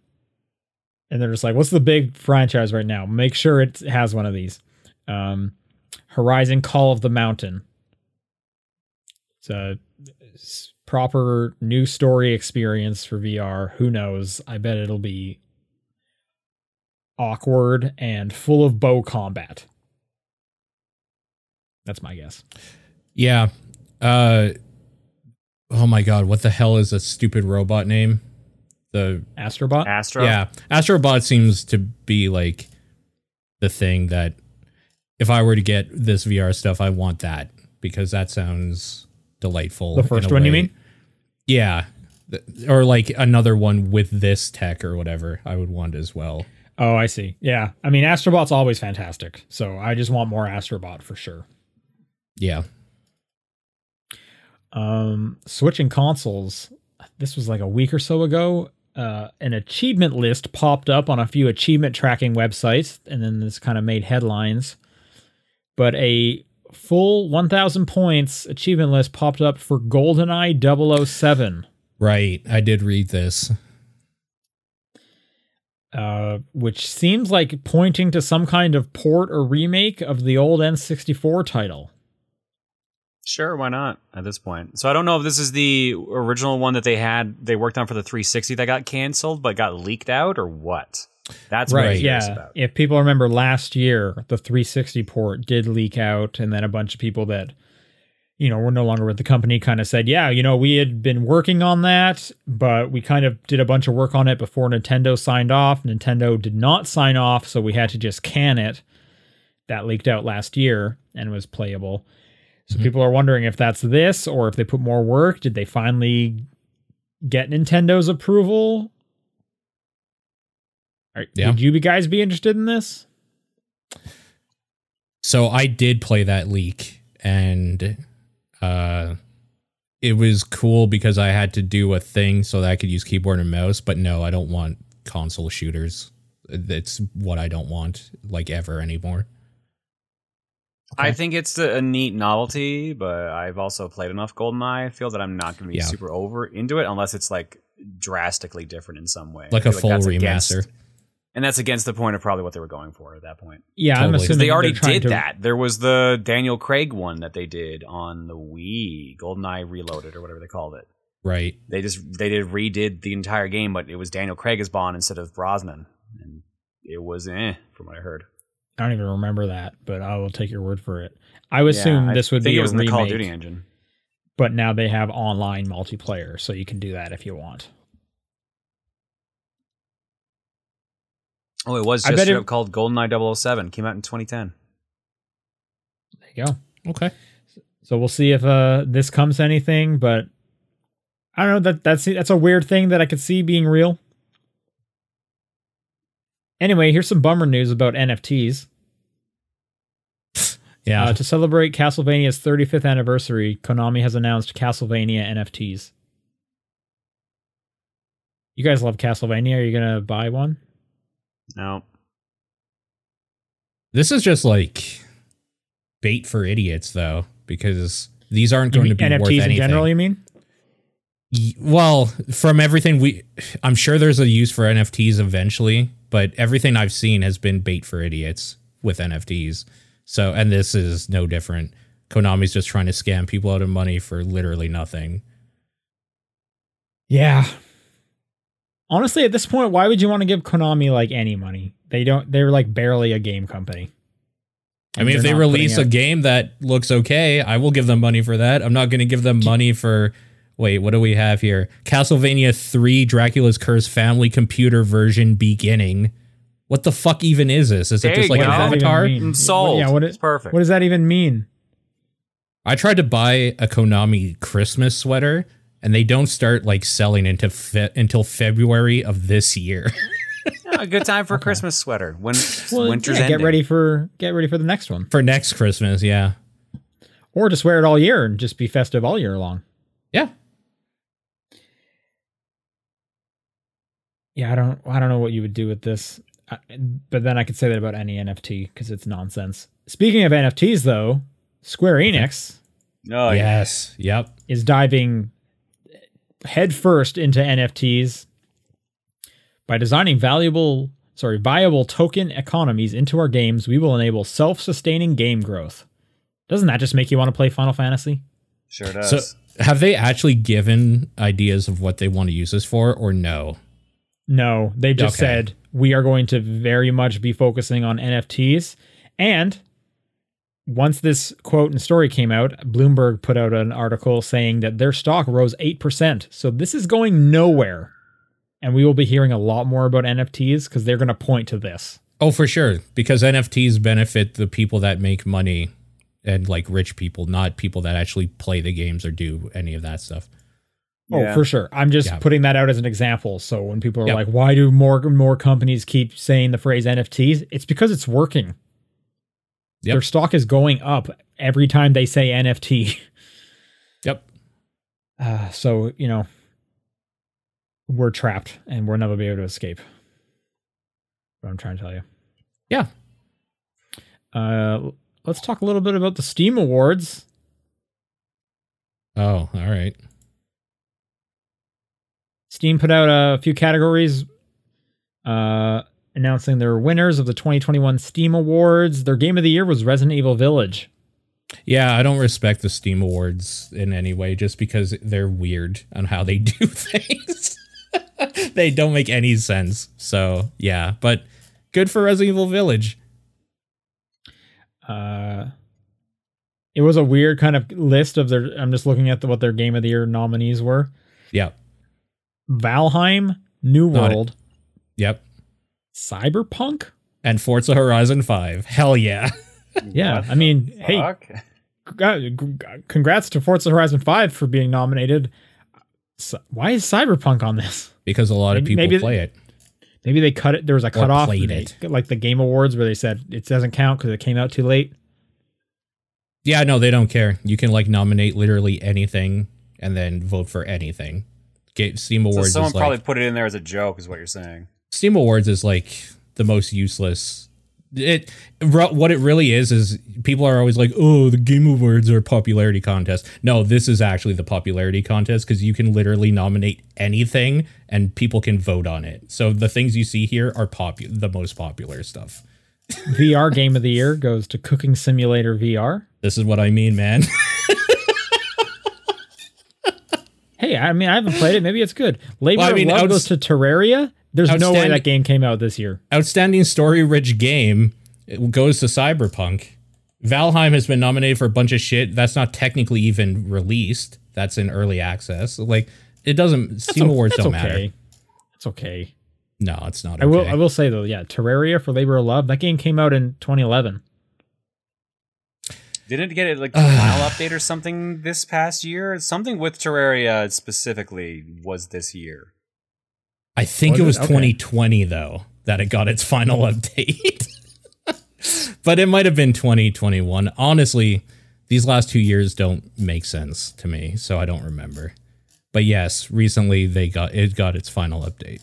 And they're just like, what's the big franchise right now? Make sure it has one of these. Um, Horizon Call of the Mountain. It's a proper new story experience for V R. Who knows? I bet it'll be awkward and full of bow combat. That's my guess. Yeah. Uh, oh my God. What the hell is a stupid robot name? The Astrobot? Astro? Yeah. Astrobot seems to be like the thing that if I were to get this V R stuff, I want that because that sounds delightful. The first one, you mean? Yeah. Or like another one with this tech or whatever I would want as well. Oh, I see. Yeah. I mean, Astrobot's always fantastic. So I just want more Astrobot for sure. Yeah. Um, switching consoles. This was like a week or so ago. Uh, an achievement list popped up on a few achievement tracking websites, and then this kind of made headlines. But a full one thousand points achievement list popped up for GoldenEye double oh seven. Right. I did read this. Uh, which seems like pointing to some kind of port or remake of the old N sixty-four title. Sure, why not at this point? So I don't know if this is the original one that they had, they worked on for the three sixty that got canceled, but got leaked out or what? That's right. What I'm curious about. If people remember last year, the three sixty port did leak out. And then a bunch of people that, you know, were no longer with the company kind of said, yeah, you know, we had been working on that, but we kind of did a bunch of work on it before Nintendo signed off. Nintendo did not sign off. So we had to just can it. That leaked out last year and was playable. So mm-hmm. people are wondering if that's this or if they put more work. Did they finally get Nintendo's approval? All right, yeah. Would you guys be interested in this? So I did play that leak and uh, it was cool because I had to do a thing so that I could use keyboard and mouse. But no, I don't want console shooters. That's what I don't want like ever anymore. Okay. I think it's a neat novelty, but I've also played enough GoldenEye. I feel that I'm not going to be yeah. super over into it unless it's like drastically different in some way. Like a like full remaster. Against, and that's against the point of probably what they were going for at that point. Yeah, totally. I'm assuming they already did to... that. There was the Daniel Craig one that they did on the Wii, GoldenEye Reloaded or whatever they called it. Right. They just they did redid the entire game, but it was Daniel Craig as Bond instead of Brosnan. And it was eh, from what I heard. I don't even remember that, but I will take your word for it. I would yeah, assume this would I think be it was a in remake, the Call of Duty engine. But now they have online multiplayer, so you can do that if you want. Oh, it was just it, called GoldenEye double oh seven. Came out in twenty ten. There you go. Okay. So we'll see if uh, this comes to anything, but I don't know. that that's That's a weird thing that I could see being real. Anyway, here's some bummer news about N F Ts. Yeah. Uh, to celebrate Castlevania's thirty-fifth anniversary, Konami has announced Castlevania N F Ts. You guys love Castlevania. Are you going to buy one? No. This is just like bait for idiots, though, because these aren't going to be N F Ts worth anything. N F Ts in general, you mean? Well, from everything we... I'm sure there's a use for N F Ts eventually, but everything I've seen has been bait for idiots with N F Ts. So, and this is no different. Konami's just trying to scam people out of money for literally nothing. Yeah. Honestly, at this point, why would you want to give Konami like any money? They don't, they're like barely a game company. I mean, if they release a game that looks okay, I will give them money for that. I'm not going to give them money for... Wait, what do we have here? Castlevania three, Dracula's Curse, Family Computer Version Beginning. What the fuck even is this? Is it just like an avatar? And sold. Yeah, what is, it's perfect. What does that even mean? I tried to buy a Konami Christmas sweater, and they don't start like selling into fe- until February of this year. A good time for a okay. Christmas sweater. When well, winter's yeah, ending. Get ready for get ready for the next one. For next Christmas, yeah. Or just wear it all year and just be festive all year long. Yeah. yeah, I don't, I don't know what you would do with this, I, but then I could say that about any N F T because it's nonsense. Speaking of N F Ts, though, Square Enix, oh yes, yep, is diving headfirst into N F Ts by designing valuable, sorry, viable token economies into our games. We will enable self-sustaining game growth. Doesn't that just make you want to play Final Fantasy? Sure does. So, have they actually given ideas of what they want to use this for, or no? No, they just okay. said we are going to very much be focusing on N F Ts. And once this quote and story came out, Bloomberg put out an article saying that their stock rose eight percent. So this is going nowhere. And we will be hearing a lot more about N F Ts because they're going to point to this. Oh, for sure. Because N F Ts benefit the people that make money. And like rich people, not people that actually play the games or do any of that stuff. Oh, yeah. For sure. I'm just yeah. putting that out as an example. So when people are yep. like, why do more and more companies keep saying the phrase N F Ts? It's because it's working. Yep. Their stock is going up every time they say N F T. Yep. Uh, so, you know, we're trapped and we'll never be able to escape. What I'm trying to tell you. Yeah. Uh, Let's talk a little bit about the Steam Awards. Oh, all right. Steam put out a few categories uh, announcing their winners of the twenty twenty-one Steam Awards. Their game of the year was Resident Evil Village. Yeah, I don't respect the Steam Awards in any way just because they're weird on how they do things. They don't make any sense. So, yeah, but good for Resident Evil Village. Uh, it was a weird kind of list of their, I'm just looking at the, what their Game of the Year nominees were. Yeah. Valheim, New World. Yep. Cyberpunk. And Forza Horizon five. Hell yeah. Yeah. I mean, hey, g- g- congrats to Forza Horizon five for being nominated. So, why is Cyberpunk on this? Because a lot maybe, of people maybe play th- it. Maybe they cut it. There was a cutoff, like the Game Awards, where they said it doesn't count because it came out too late. Yeah, no, they don't care. You can like nominate literally anything and then vote for anything. Get Steam Awards. So someone is probably like, put it in there as a joke, is what you're saying. Steam Awards is like the most useless. It what it really is is people are always like, oh, the Game Awards are a popularity contest. No, this is actually the popularity contest because you can literally nominate anything and people can vote on it. So the things you see here are popu- the most popular stuff. V R Game of the Year goes to Cooking Simulator V R. This is what I mean, man. Hey, I mean, I haven't played it. Maybe it's good. Labor well, I mean, of Love goes to Terraria. There's no way that game came out this year. Outstanding story-rich game goes to Cyberpunk. Valheim has been nominated for a bunch of shit. That's not technically even released. That's in early access. Like, it doesn't... Steam Awards don't matter. It's okay. No, it's not okay. I will, I will say, though, yeah, Terraria for Labor of Love, that game came out in twenty eleven. Didn't it get it like a mile update or something this past year? Something with Terraria specifically was this year. I think was it was it? Okay. twenty twenty, though, that it got its final update. But it might have been twenty twenty-one. Honestly, these last two years don't make sense to me, so I don't remember. But yes, recently they got it got its final update.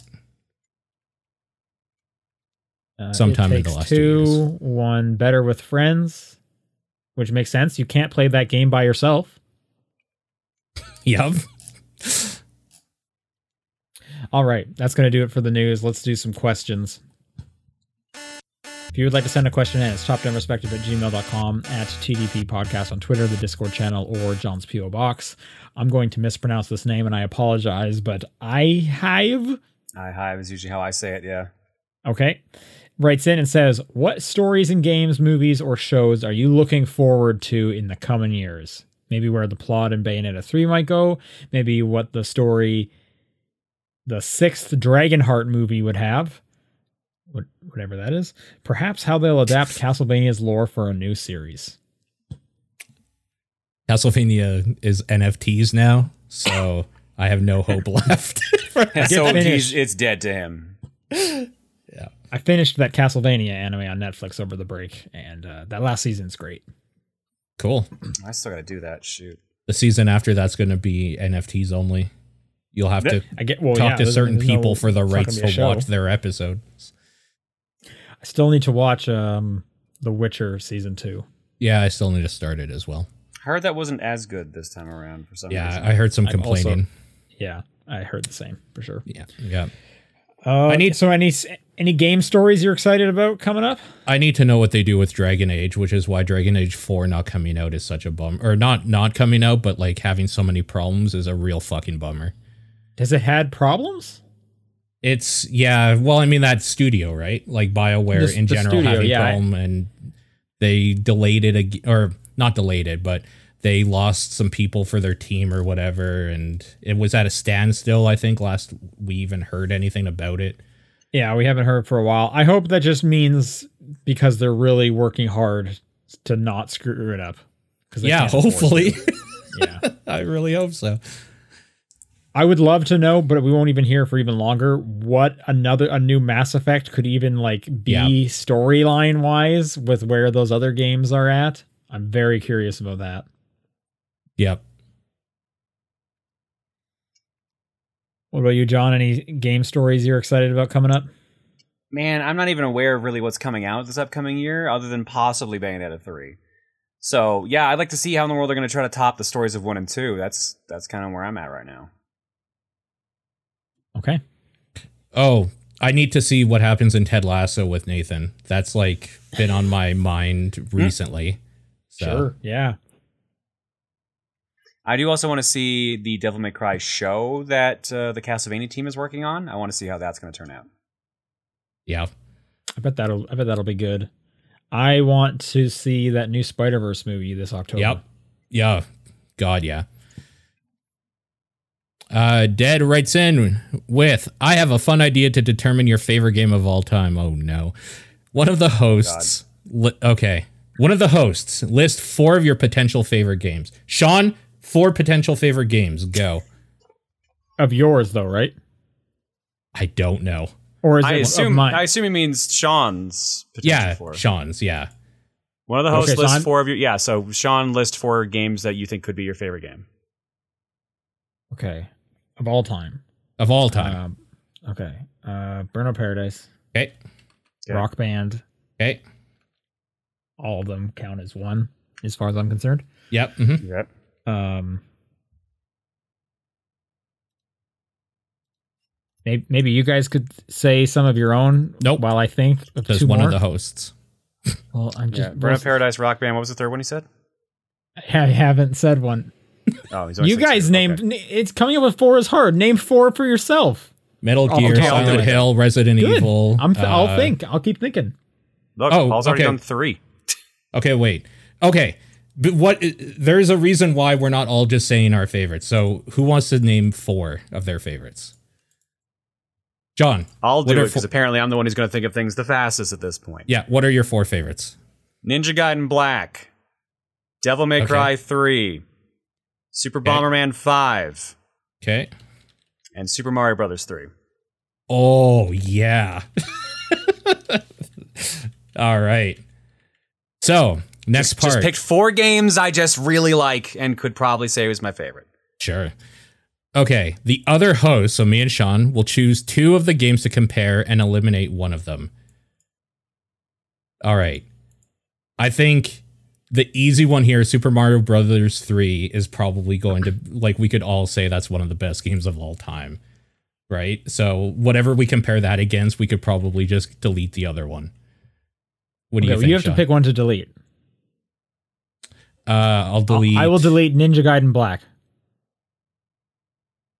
Uh, Sometime in the last two, two years. One better with friends, which makes sense. You can't play that game by yourself. Yep. All right, that's going to do it for the news. Let's do some questions. If you would like to send a question in, it's topdownperspective at gmail dot com, at T D P Podcast on Twitter, the Discord channel, or John's P O Box. I'm going to mispronounce this name, and I apologize, but I-Hive? I-Hive is usually how I say it, yeah. Okay. Writes in and says, what stories in games, movies, or shows are you looking forward to in the coming years? Maybe where the plot in Bayonetta three might go, maybe what the story... the sixth Dragonheart movie would have, whatever that is, perhaps how they'll adapt Castlevania's lore for a new series. Castlevania is N F Ts now, so I have no hope left. So it's dead to him. Yeah, I finished that Castlevania anime on Netflix over the break, and uh, that last season's great. Cool. I still got to do that. Shoot. The season after that's going to be N F Ts only. You'll have to I get, well, talk yeah, to certain people no, for the rights to watch their episodes. I still need to watch um, The Witcher season two. Yeah, I still need to start it as well. I heard that wasn't as good this time around for some yeah, reason. Yeah, I heard some I'm complaining. Also, yeah, I heard the same for sure. Yeah, yeah. Uh, I need so any any game stories you're excited about coming up? I need to know what they do with Dragon Age, which is why Dragon Age four not coming out is such a bum, or not not coming out, but like having so many problems is a real fucking bummer. Has it had problems? It's yeah. Well, I mean that studio, right? Like BioWare the, in the general had a yeah, problem, I, and they delayed it a, or not delayed it, but they lost some people for their team or whatever, and it was at a standstill, I think, last we even heard anything about it. Yeah, we haven't heard for a while. I hope that just means because they're really working hard to not screw it up. Yeah, hopefully. Yeah, I really hope so. I would love to know, but we won't even hear for even longer what another a new Mass Effect could even like be yeah. storyline wise with where those other games are at. I'm very curious about that. Yep. What about you, John? Any game stories you're excited about coming up? Man, I'm not even aware of really what's coming out this upcoming year, other than possibly Bayonetta three. So, yeah, I'd like to see how in the world they're going to try to top the stories of one and two. That's that's kind of where I'm at right now. Okay. Oh, I need to see what happens in Ted Lasso with Nathan. That's like been on my mind recently. So. Sure. Yeah. I do also want to see the Devil May Cry show that uh, the Castlevania team is working on. I want to see how that's going to turn out. Yeah, I bet that'll. I bet that'll be good. I want to see that new Spider-Verse movie this October. Yep. Yeah. God, yeah. Uh, Dead writes in with, "I have a fun idea to determine your favorite game of all time." Oh no! One of the hosts. Li- okay. One of the hosts list four of your potential favorite games. Sean. Four potential favorite games. Go. Of yours, though, right? I don't know. Or is I it assume, of mine? I assume it means Sean's potential yeah, four. Yeah, Sean's, yeah. One of the hosts okay, lists Sean? four of your... Yeah, so Sean lists four games that you think could be your favorite game. Okay. Of all time. Of all time. Um, okay. Uh, Burnout Paradise. Okay. Rock Band. Okay. All of them count as one, as far as I'm concerned. Yep. Mm-hmm. Yep. Um, maybe, maybe you guys could say some of your own. Nope. While I think of two one more. Of the hosts. Well, I'm just yeah. Burnout Paradise, Rock Band. What was the third one he said? I haven't said one. Oh, he's you guys named. Okay. It's coming up with four is hard. Name four for yourself. Metal Gear, oh, okay, Silent Hill, Resident Good. Evil. I'm th- uh, I'll think. I'll keep thinking. Look, oh, Paul's already okay. done three. Okay, wait. Okay. But what there's a reason why we're not all just saying our favorites. So who wants to name four of their favorites? John, I'll do it because apparently I'm the one who's going to think of things the fastest at this point. Yeah. What are your four favorites? Ninja Gaiden Black, Devil May okay. Cry three, Super okay. Bomberman five, okay, and Super Mario Brothers three. Oh yeah. All right. So. Next just, part. Just picked four games I just really like and could probably say was my favorite. Sure. Okay. The other host, so me and Sean, will choose two of the games to compare and eliminate one of them. All right. I think the easy one here, Super Mario Brothers three, is probably going to, like, we could all say that's one of the best games of all time, right? So whatever we compare that against, we could probably just delete the other one. What do okay, you well, think, you have Sean? To pick one to delete. Uh, I'll delete. I will delete Ninja Gaiden Black.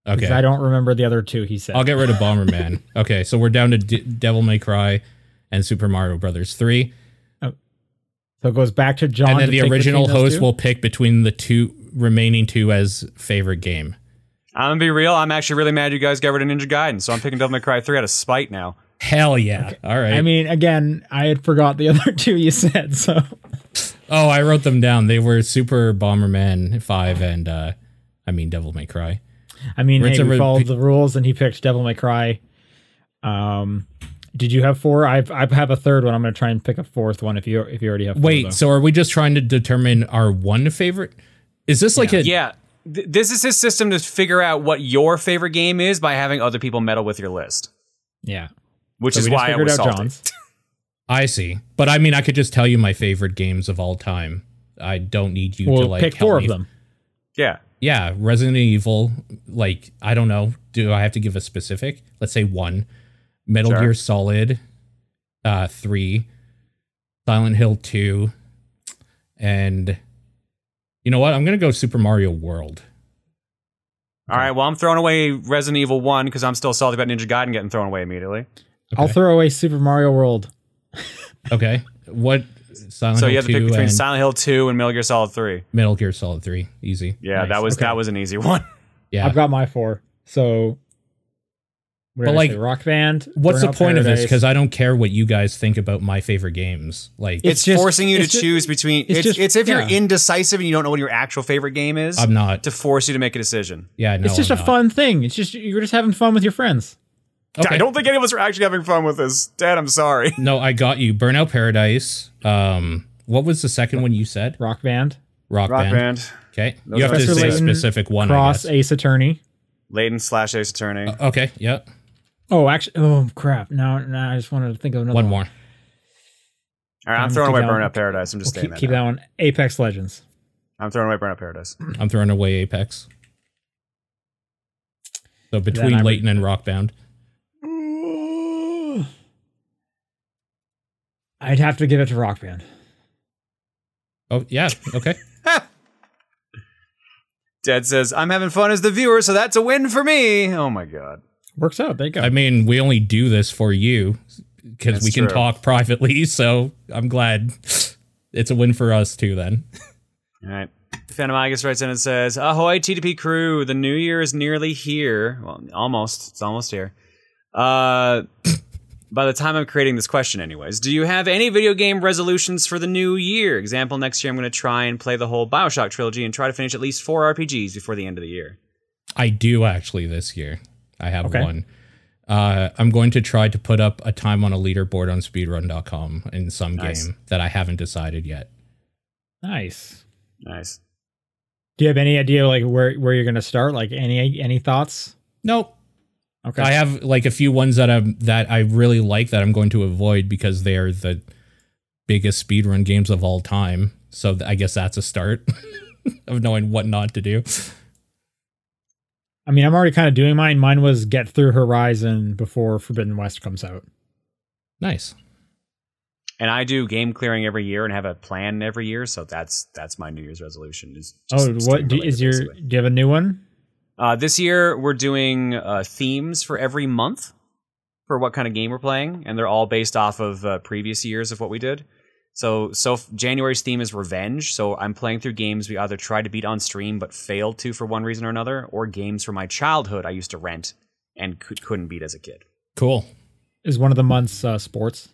Okay. Because I don't remember the other two he said. I'll get rid of Bomberman. Okay, so we're down to D- Devil May Cry and Super Mario Brothers three. Oh. So it goes back to John. And then the original host two? Will pick between the two remaining two as favorite game. I'm going to be real. I'm actually really mad you guys got rid of Ninja Gaiden, so I'm picking Devil May Cry three out of spite now. Hell yeah. Okay. All right. I mean, again, I had forgot the other two you said, so... Oh, I wrote them down. They were Super Bomberman five and, uh, I mean, Devil May Cry. I mean, hey, we followed p- the rules and he picked Devil May Cry. Um, did you have four? I've, I have a third one. I'm going to try and pick a fourth one if you if you already have four. Wait, though. So are we just trying to determine our one favorite? Is this like yeah. a... Yeah, th- this is his system to figure out what your favorite game is by having other people meddle with your list. Yeah. Which so is why I was salty. I see. But I mean, I could just tell you my favorite games of all time. I don't need you well, to like pick four me. of them. Yeah. Yeah. Resident Evil. Like, I don't know. Do I have to give a specific? Let's say one. Metal sure. Gear Solid uh, three. Silent Hill two. And you know what? I'm going to go Super Mario World. All right. Well, I'm throwing away Resident Evil one because I'm still salty about Ninja Gaiden getting thrown away immediately. Okay. I'll throw away Super Mario World. Okay. What? Silent so Hill you have to pick between Silent Hill two and Metal Gear Solid three. Metal Gear Solid three. Easy. Yeah, nice. that was okay. that was an easy one. Yeah. I've got my four. So, but like say, Rock Band. What's Burnout the point Paradise. of this? Because I don't care what you guys think about my favorite games. Like It's, it's just, forcing you it's to just, choose between. It's, it's, just, it's if yeah. you're indecisive and you don't know what your actual favorite game is. I'm not. To force you to make a decision. Yeah, no, It's just I'm a not. fun thing. It's just you're just having fun with your friends. Okay. I don't think any of us are actually having fun with this. Dad, I'm sorry. No, I got you. Burnout Paradise. Um, what was the second one you said? Rock Band. Rock, Rock Band. Band. Okay. Those you have to say a specific one, Cross, I guess. Ace Attorney. Layden slash Ace Attorney. Uh, okay, yep. Oh, actually, oh, crap. No, no, I just wanted to think of another one. One more. All right, I'm um, throwing away Burnout one. Paradise. I'm just we'll keep, that keep that one. Apex Legends. I'm throwing away Burnout Paradise. I'm throwing away Apex. So between Layden and Rock Band. I'd have to give it to Rock Band. Oh, yeah. Okay. Dad says, I'm having fun as the viewer, so that's a win for me. Oh, my God. Works out. There you go. I mean, we only do this for you because we can true. talk privately, so I'm glad it's a win for us, too, then. All right. Phantom Igus writes in and says, ahoy, T D P crew. The new year is nearly here. Well, almost. It's almost here. Uh... By the time I'm creating this question anyways, do you have any video game resolutions for the new year? Example, next year I'm going to try and play the whole BioShock trilogy and try to finish at least four R P Gs before the end of the year. I do actually this year. I have okay. one. Uh, I'm going to try to put up a time on a leaderboard on speedrun dot com in some nice. game that I haven't decided yet. Nice. Nice. Do you have any idea like where, where you're going to start? Like any any thoughts? Nope. Okay. I have like a few ones that I that I really like that I'm going to avoid because they are the biggest speedrun games of all time. So I guess that's a start of knowing what not to do. I mean, I'm already kind of doing mine. Mine was get through Horizon before Forbidden West comes out. Nice. And I do game clearing every year and have a plan every year. So that's that's my New Year's resolution. Is just oh, what do, is your? Basically. Do you have a new one? Uh, this year, we're doing uh, themes for every month for what kind of game we're playing, and they're all based off of uh, previous years of what we did. So so January's theme is revenge, so I'm playing through games we either tried to beat on stream but failed to for one reason or another, or games from my childhood I used to rent and c- couldn't beat as a kid. Cool. Is one of the months uh, sports?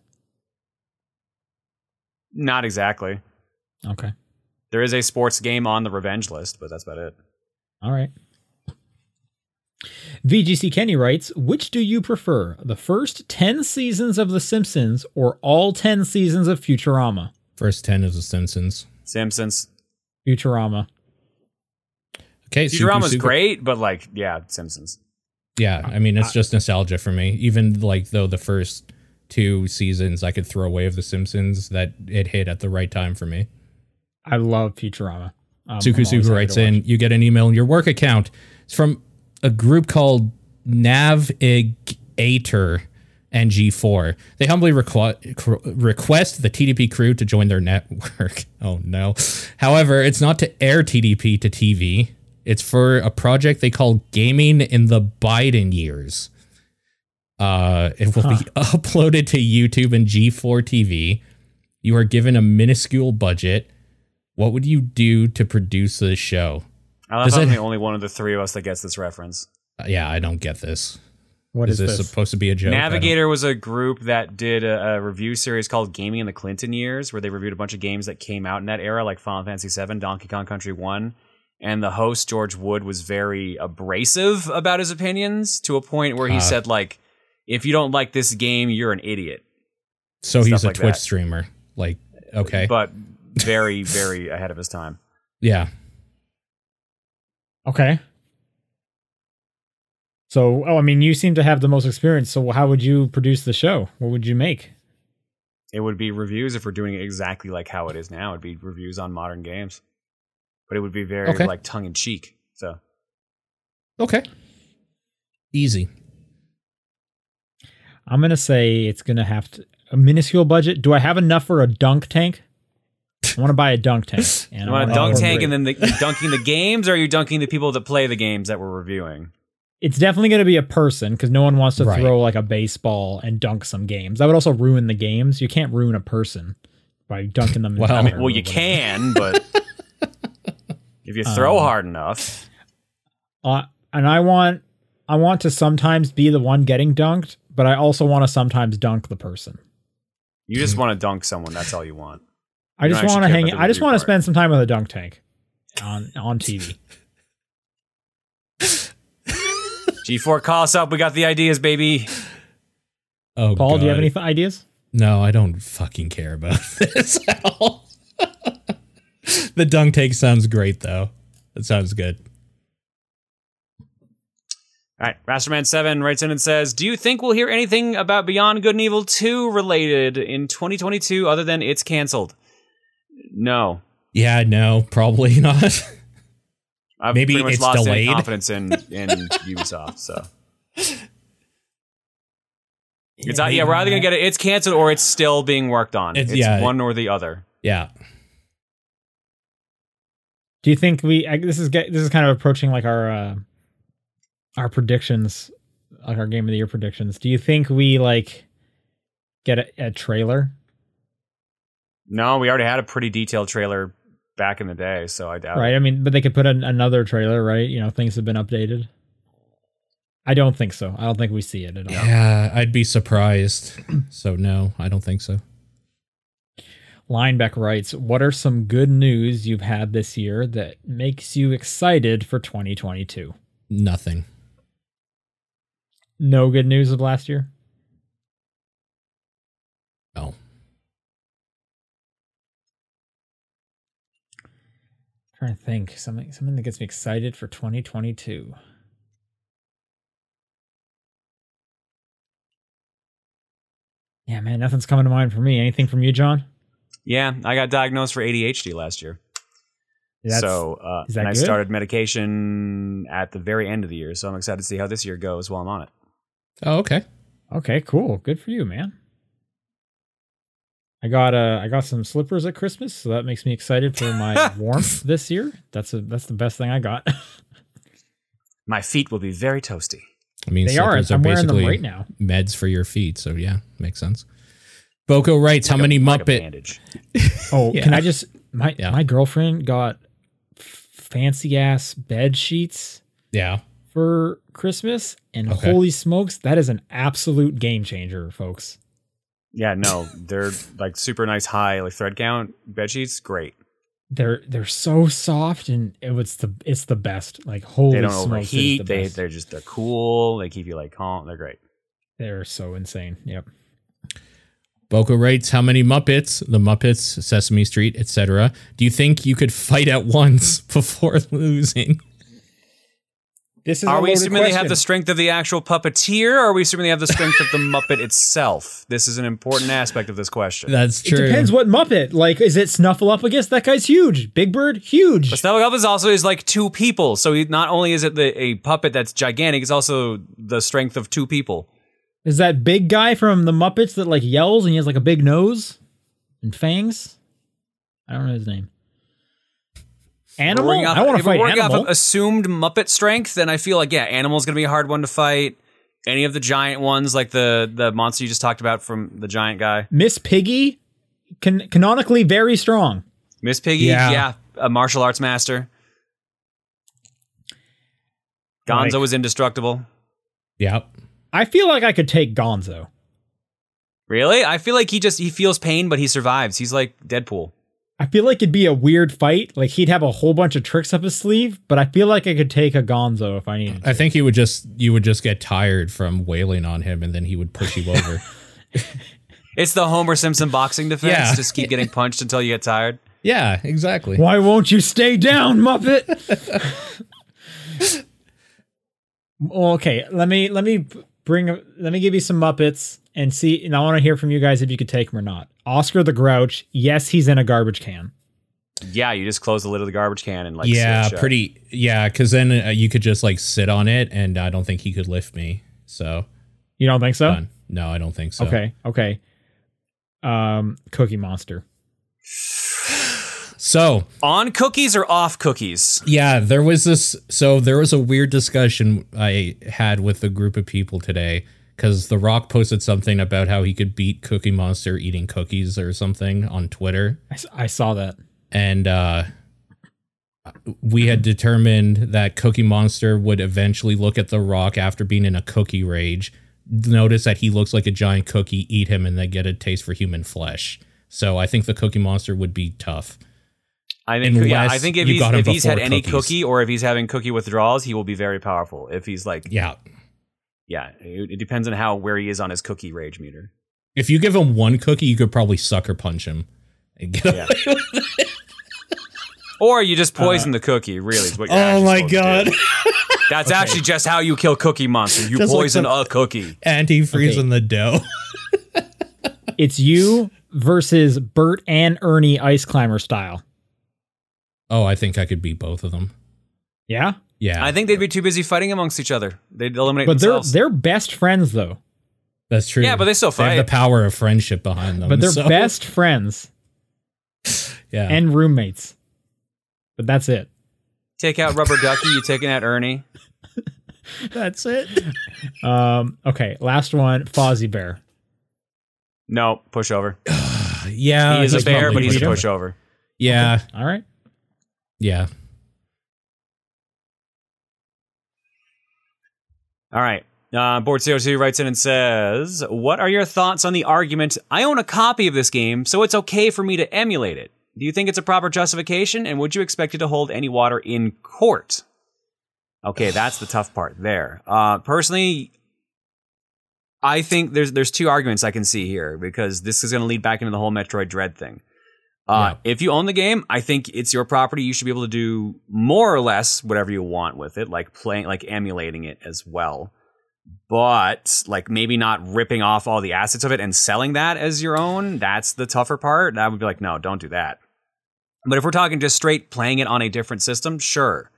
Not exactly. Okay. There is a sports game on the revenge list, but that's about it. All right. V G C Kenny writes, which do you prefer, the first ten seasons of The Simpsons or all ten seasons of Futurama? First ten of The Simpsons. Simpsons. Futurama. Okay, Futurama's super, super. great, but like, yeah, Simpsons. Yeah, I mean, it's just nostalgia for me. Even like though the first two seasons I could throw away of The Simpsons, that it hit at the right time for me. I love Futurama. Um, Suku Suku writes in, you get an email in your work account. It's from a group called Navigator and G four. They humbly requ- request the T D P crew to join their network. Oh, no. However, it's not to air T D P to T V. It's for a project they call Gaming in the Biden Years. Uh, it will huh. be uploaded to YouTube and G four T V. You are given a minuscule budget. What would you do to produce this show? I love Does I'm it, the only one of the three of us that gets this reference. Uh, yeah, I don't get this. What is, is this, this supposed to be a joke? Navigator was a group that did a, a review series called Gaming in the Clinton Years, where they reviewed a bunch of games that came out in that era, like Final Fantasy seven, Donkey Kong Country one. And the host, George Wood, was very abrasive about his opinions to a point where he uh, said, like, if you don't like this game, you're an idiot. So he's a like Twitch that. streamer. Like, okay. But very, very ahead of his time. Yeah. Okay. So, oh, I mean, you seem to have the most experience. So how would you produce the show? What would you make? It would be reviews if we're doing it exactly like how it is now. It'd be reviews on modern games, but it would be very okay. like tongue in cheek. So. Okay. Easy. I'm going to say it's going to have to a minuscule budget. Do I have enough for a dunk tank? I want to buy a dunk tank. And you want a dunk tank and then the, dunking the games, or are you dunking the people that play the games that we're reviewing? It's definitely going to be a person because no one wants to right. throw like a baseball and dunk some games. That would also ruin the games. You can't ruin a person by dunking them. well, I mean, well you can, but if you throw um, hard enough. Uh, and I want I want to sometimes be the one getting dunked, but I also want to sometimes dunk the person. You just want to dunk someone. That's all you want. I just want to hang. I just want to spend some time with a dunk tank on on T V. G four, call us up. We got the ideas, baby. Oh, Paul, God. Do you have any f- ideas? No, I don't fucking care about this at all. The dunk tank sounds great, though. That sounds good. All right, Rasterman seven writes in and says, do you think we'll hear anything about Beyond Good and Evil two related in twenty twenty-two other than it's canceled? No. Yeah, no, probably not. I've Maybe pretty much it's lost delayed. Any confidence in, in Ubisoft, so. It's not, yeah, we're either going to get it, it's canceled, or it's still being worked on. It's, it's yeah, one or the other. Yeah. Do you think we, I, this is this is kind of approaching like our... Uh, our predictions, like our game of the year predictions. Do you think we like get a, a trailer? No, we already had a pretty detailed trailer back in the day, so I doubt right. it. I mean, but they could put an, another trailer, right? You know, things have been updated. I don't think so. I don't think we see it at all. Yeah, I'd be surprised. So no, I don't think so. Lineback writes, what are some good news you've had this year that makes you excited for twenty twenty-two? Nothing. No good news of last year? No. I'm trying to think. Something something that gets me excited for twenty twenty-two. Yeah, man, nothing's coming to mind for me. Anything from you, John? Yeah, I got diagnosed for A D H D last year. That's, so uh, and good? I started medication at the very end of the year, so I'm excited to see how this year goes while I'm on it. Oh, okay. Okay, cool. Good for you, man. I got uh, I got some slippers at Christmas, so that makes me excited for my warmth this year. That's a, that's the best thing I got. My feet will be very toasty. I mean, they are. I'm wearing them right now. Meds for your feet, so yeah, makes sense. Boko writes, like how a, many like Muppet? Oh, yeah. Can I just? My yeah. my girlfriend got fancy ass bed sheets yeah. for Christmas, and okay. holy smokes, that is an absolute game changer, folks. Yeah, no, they're like super nice, high like thread count bed sheets. Great. They're they're so soft, and it was the it's the best. Like holy smokes, they don't overheat. The they best. They're just they're cool. They keep you like calm. They're great. They're so insane. Yep. Boko writes, how many Muppets, the Muppets, Sesame Street, et cetera, do you think you could fight at once before losing? This is are we assuming question. They have the strength of the actual puppeteer, or are we assuming they have the strength of the Muppet itself? This is an important aspect of this question. That's true. It depends what Muppet. Like, is it Snuffleupagus? That guy's huge. Big Bird, huge. But Snuffleupagus also is like two people. So he, not only is it the, a puppet that's gigantic, it's also the strength of two people. Is that big guy from the Muppets that like yells and he has like a big nose and fangs? I don't know his name. Animal? Off, I want to fight Animal. If we're working off of assumed Muppet strength, then I feel like, yeah, Animal's going to be a hard one to fight. Any of the giant ones, like the, the monster you just talked about from the giant guy. Miss Piggy, can, canonically very strong. Miss Piggy, yeah. yeah, a martial arts master. Gonzo like, is indestructible. Yep. Yeah. I feel like I could take Gonzo. Really? I feel like he just, he feels pain, but he survives. He's like Deadpool. I feel like it'd be a weird fight. Like he'd have a whole bunch of tricks up his sleeve, but I feel like I could take a Gonzo if I needed to. I think he would just, you would just get tired from wailing on him and then he would push you over. It's the Homer Simpson boxing defense. Yeah. Just keep getting punched until you get tired. Yeah, exactly. Why won't you stay down, Muppet? Okay, let me let me bring let me give you some Muppets and see, and I want to hear from you guys if you could take them or not. Oscar the Grouch, yes, he's in a garbage can. Yeah, you just close the lid of the garbage can and like yeah, switch pretty up. Yeah, because then uh, you could just like sit on it, and I don't think he could lift me. So you don't think so? Fun. No, I don't think so. Okay, okay. Um, Cookie Monster. So on cookies or off cookies? Yeah, there was this. So there was a weird discussion I had with a group of people today because The Rock posted something about how he could beat Cookie Monster eating cookies or something on Twitter. I, I saw that. And uh, we had determined that Cookie Monster would eventually look at The Rock after being in a cookie rage, notice that he looks like a giant cookie, eat him, and then get a taste for human flesh. So I think the Cookie Monster would be tough. I think, yeah, I think if he's, if he's had any cookies. cookie or if he's having cookie withdrawals, he will be very powerful. If he's like, yeah, yeah, it, it depends on how where he is on his cookie rage meter. If you give him one cookie, you could probably sucker punch him and get yeah. away with it. Or you just poison uh, the cookie. Really, is what you're oh my god, that's okay. Actually just how you kill Cookie Monster. You just poison like a cookie, antifreeze okay. in the dough. It's you versus Bert and Ernie ice climber style. Oh, I think I could beat both of them. Yeah? Yeah. I think they'd be too busy fighting amongst each other. They'd eliminate but themselves. But they're, they're best friends, though. That's true. Yeah, but they still fight. They have the power of friendship behind them. But they're so. best friends. Yeah. And roommates. But that's it. Take out Rubber Ducky, you taking out Ernie. That's it. um. Okay, last one, Fozzie Bear. No, pushover. Yeah. He is a bear, but he's a pushover. Yeah. Okay. All right. Yeah. All right. Uh, Board zero two writes in and says, what are your thoughts on the argument, I own a copy of this game, so it's okay for me to emulate it? Do you think it's a proper justification, and would you expect it to hold any water in court? Okay, that's the tough part there. Uh, personally, I think there's, there's two arguments I can see here, because this is going to lead back into the whole Metroid Dread thing. Uh, yeah. If you own the game, I think it's your property. You should be able to do more or less whatever you want with it, like playing, like emulating it as well. But like maybe not ripping off all the assets of it and selling that as your own. That's the tougher part. And I would be like, no, don't do that. But if we're talking just straight playing it on a different system, sure.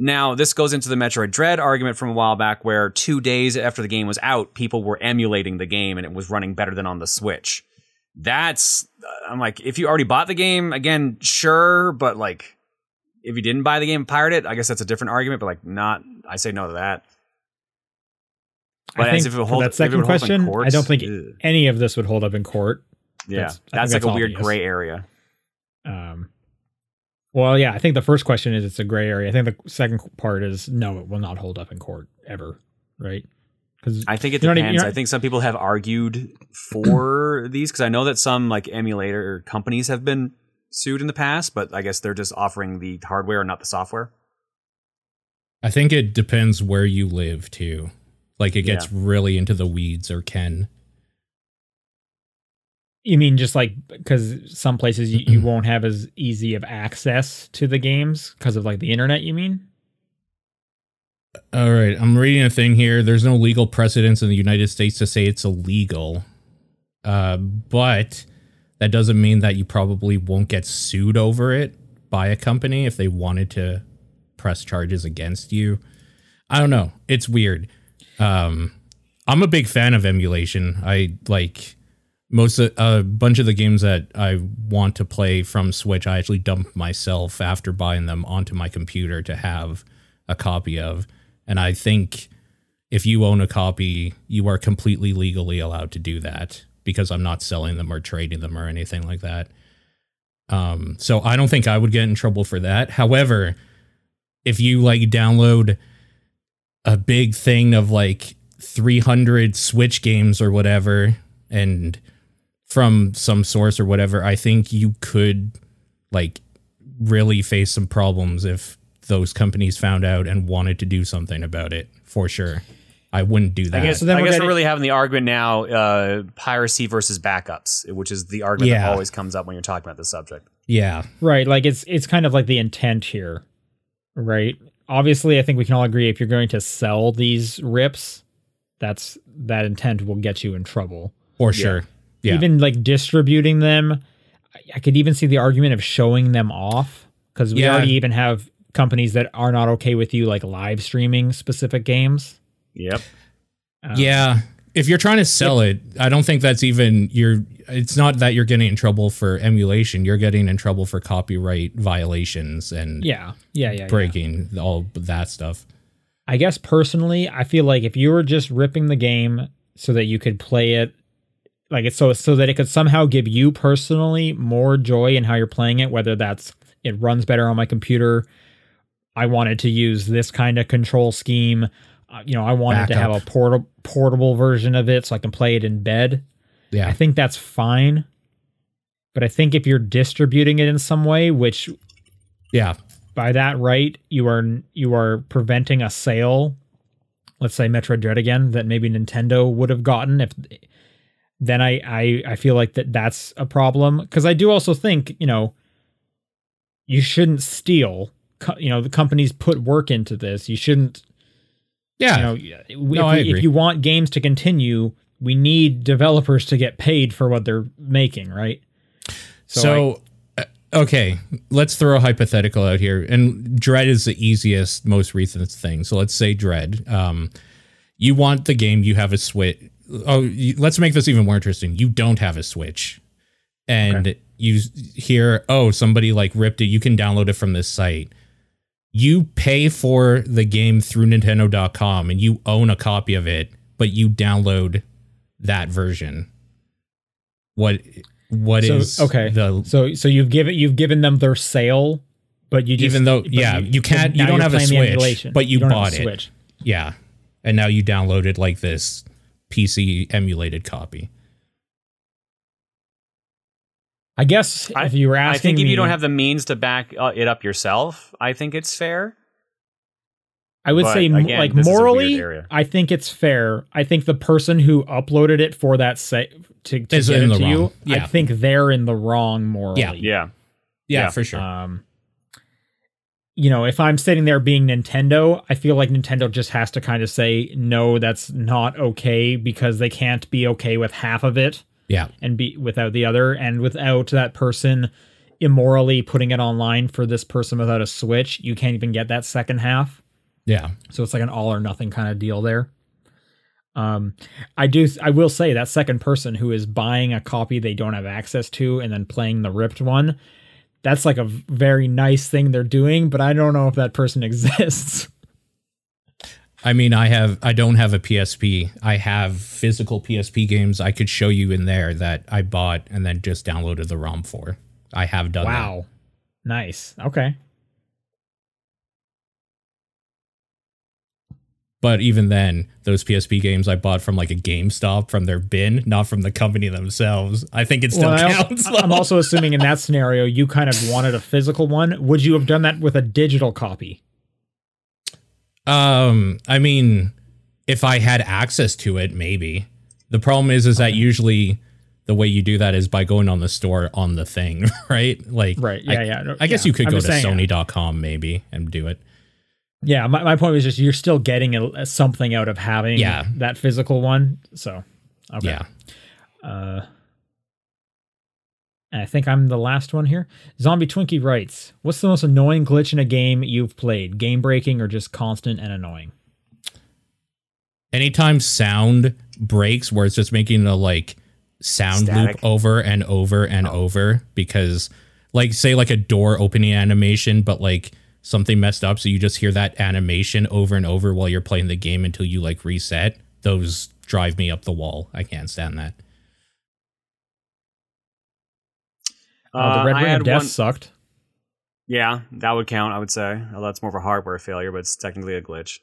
Now, this goes into the Metroid Dread argument from a while back where two days after the game was out, people were emulating the game and it was running better than on the Switch. That's, I'm like, if you already bought the game, again, sure, but like, if you didn't buy the game, pirate it, I guess that's a different argument, but like, not, I say no to that. But I think if it hold, for that second question, courts, I don't think ugh. any of this would hold up in court. Yeah, that's, that's like that's a obvious. weird gray area. Um, Well, yeah, I think the first question is it's a gray area. I think the second part is no, it will not hold up in court ever, right? I think it depends. Even, I think some people have argued for these because I know that some like emulator companies have been sued in the past, but I guess they're just offering the hardware and not the software. I think it depends where you live too. Like it gets yeah. really into the weeds or can. You mean just like because some places you, you won't have as easy of access to the games because of like the internet, you mean? All right, I'm reading a thing here. There's no legal precedence in the United States to say it's illegal. Uh, but that doesn't mean that you probably won't get sued over it by a company if they wanted to press charges against you. I don't know. It's weird. Um, I'm a big fan of emulation. I like most of, a bunch of the games that I want to play from Switch. I actually dump myself after buying them onto my computer to have a copy of. And I think if you own a copy, you are completely legally allowed to do that because I'm not selling them or trading them or anything like that. Um, so I don't think I would get in trouble for that. However, if you like download a big thing of like three hundred Switch games or whatever, and from some source or whatever, I think you could like really face some problems if those companies found out and wanted to do something about it, for sure. I wouldn't do that. I guess, so I we're, guess we're really having the argument now, uh, piracy versus backups, which is the argument yeah. that always comes up when you're talking about this subject. Yeah. Right. Like it's, it's kind of like the intent here, right? obviously, I think we can all agree if you're going to sell these rips, that's that intent will get you in trouble. For sure. Yeah. Yeah. Even like distributing them, I could even see the argument of showing them off because we yeah. already even have companies that are not okay with you like live streaming specific games. Yep. Um, yeah. If you're trying to sell it, I don't think that's even you're. It's not that you're getting in trouble for emulation. You're getting in trouble for copyright violations and yeah, yeah, yeah, breaking yeah. all that stuff. I guess personally, I feel like if you were just ripping the game so that you could play it, like it's so so that it could somehow give you personally more joy in how you're playing it, whether that's it runs better on my computer. I wanted to use this kind of control scheme. You know, I wanted to have a portable portable version of it so I can play it in bed. Yeah, I think that's fine. But I think if you're distributing it in some way, which, yeah, by that right, you are you are preventing a sale. Let's say Metroid Dread again that maybe Nintendo would have gotten. If then I I, I feel like that that's a problem because I do also think, you know, you shouldn't steal. You know, the companies put work into this. You shouldn't. Yeah, you know, no, if, I agree. If you want games to continue, we need developers to get paid for what they're making, right? So, so I, okay, let's throw a hypothetical out here. And Dread is the easiest, most recent thing. So let's say Dread. Um, you want the game, you have a Switch. Oh, you, let's make this even more interesting. You don't have a Switch. And okay. you hear, oh, somebody like ripped it. You can download it from this site. You pay for the game through Nintendo dot com and you own a copy of it, but you download that version. What what so, is okay? The, so so you've given you've given them their sale, but you just, even though yeah you, you can't you don't have a Switch, but you, you bought it Switch. Yeah, and now you download it like this P C emulated copy. I guess if I, you were asking, I think if me, you don't have the means to back uh, it up yourself, I think it's fair. I would but say, again, like morally, I think it's fair. I think the person who uploaded it for that se- to, to get it to wrong. you, yeah. I think they're in the wrong morally. Yeah, yeah, yeah, yeah for sure. Um, you know, if I'm sitting there being Nintendo, I feel like Nintendo just has to kind of say, no, that's not okay because they can't be okay with half of it. Yeah, and be without the other and without that person immorally putting it online for this person without a Switch. You can't even get that second half. Yeah. So it's like an all or nothing kind of deal there. Um, I do. I will say that second person who is buying a copy they don't have access to and then playing the ripped one. That's like a very nice thing they're doing, but I don't know if that person exists. I mean, I have I don't have a P S P. I have physical P S P games I could show you in there that I bought and then just downloaded the ROM for. I have done wow. that. Wow. Nice. Okay. But even then, those P S P games I bought from like a GameStop from their bin, not from the company themselves. I think it still well, counts. Also, I'm also assuming in that scenario, you kind of wanted a physical one. Would you have done that with a digital copy? Um, I mean, if I had access to it, maybe. The problem is, is okay. that usually the way you do that is by going on the store on the thing, right? Like, right. Yeah, I, yeah. No, I guess yeah. you could I'm go to saying, Sony dot com maybe and do it. Yeah, my, my point was just you're still getting a, a, something out of having yeah. that physical one. So, okay. Yeah. Uh, and I think I'm the last one here. Zombie Twinkie writes, what's the most annoying glitch in a game you've played? Game breaking or just constant and annoying? Anytime sound breaks where it's just making a like sound Static. loop over and over and oh. over because like say like a door opening animation, but like something messed up. So you just hear that animation over and over while you're playing the game until you like reset. Those drive me up the wall. I can't stand that. Uh, the Red uh, Ring of Death one, sucked. Yeah, that would count, I would say. Although that's more of a hardware failure, but it's technically a glitch.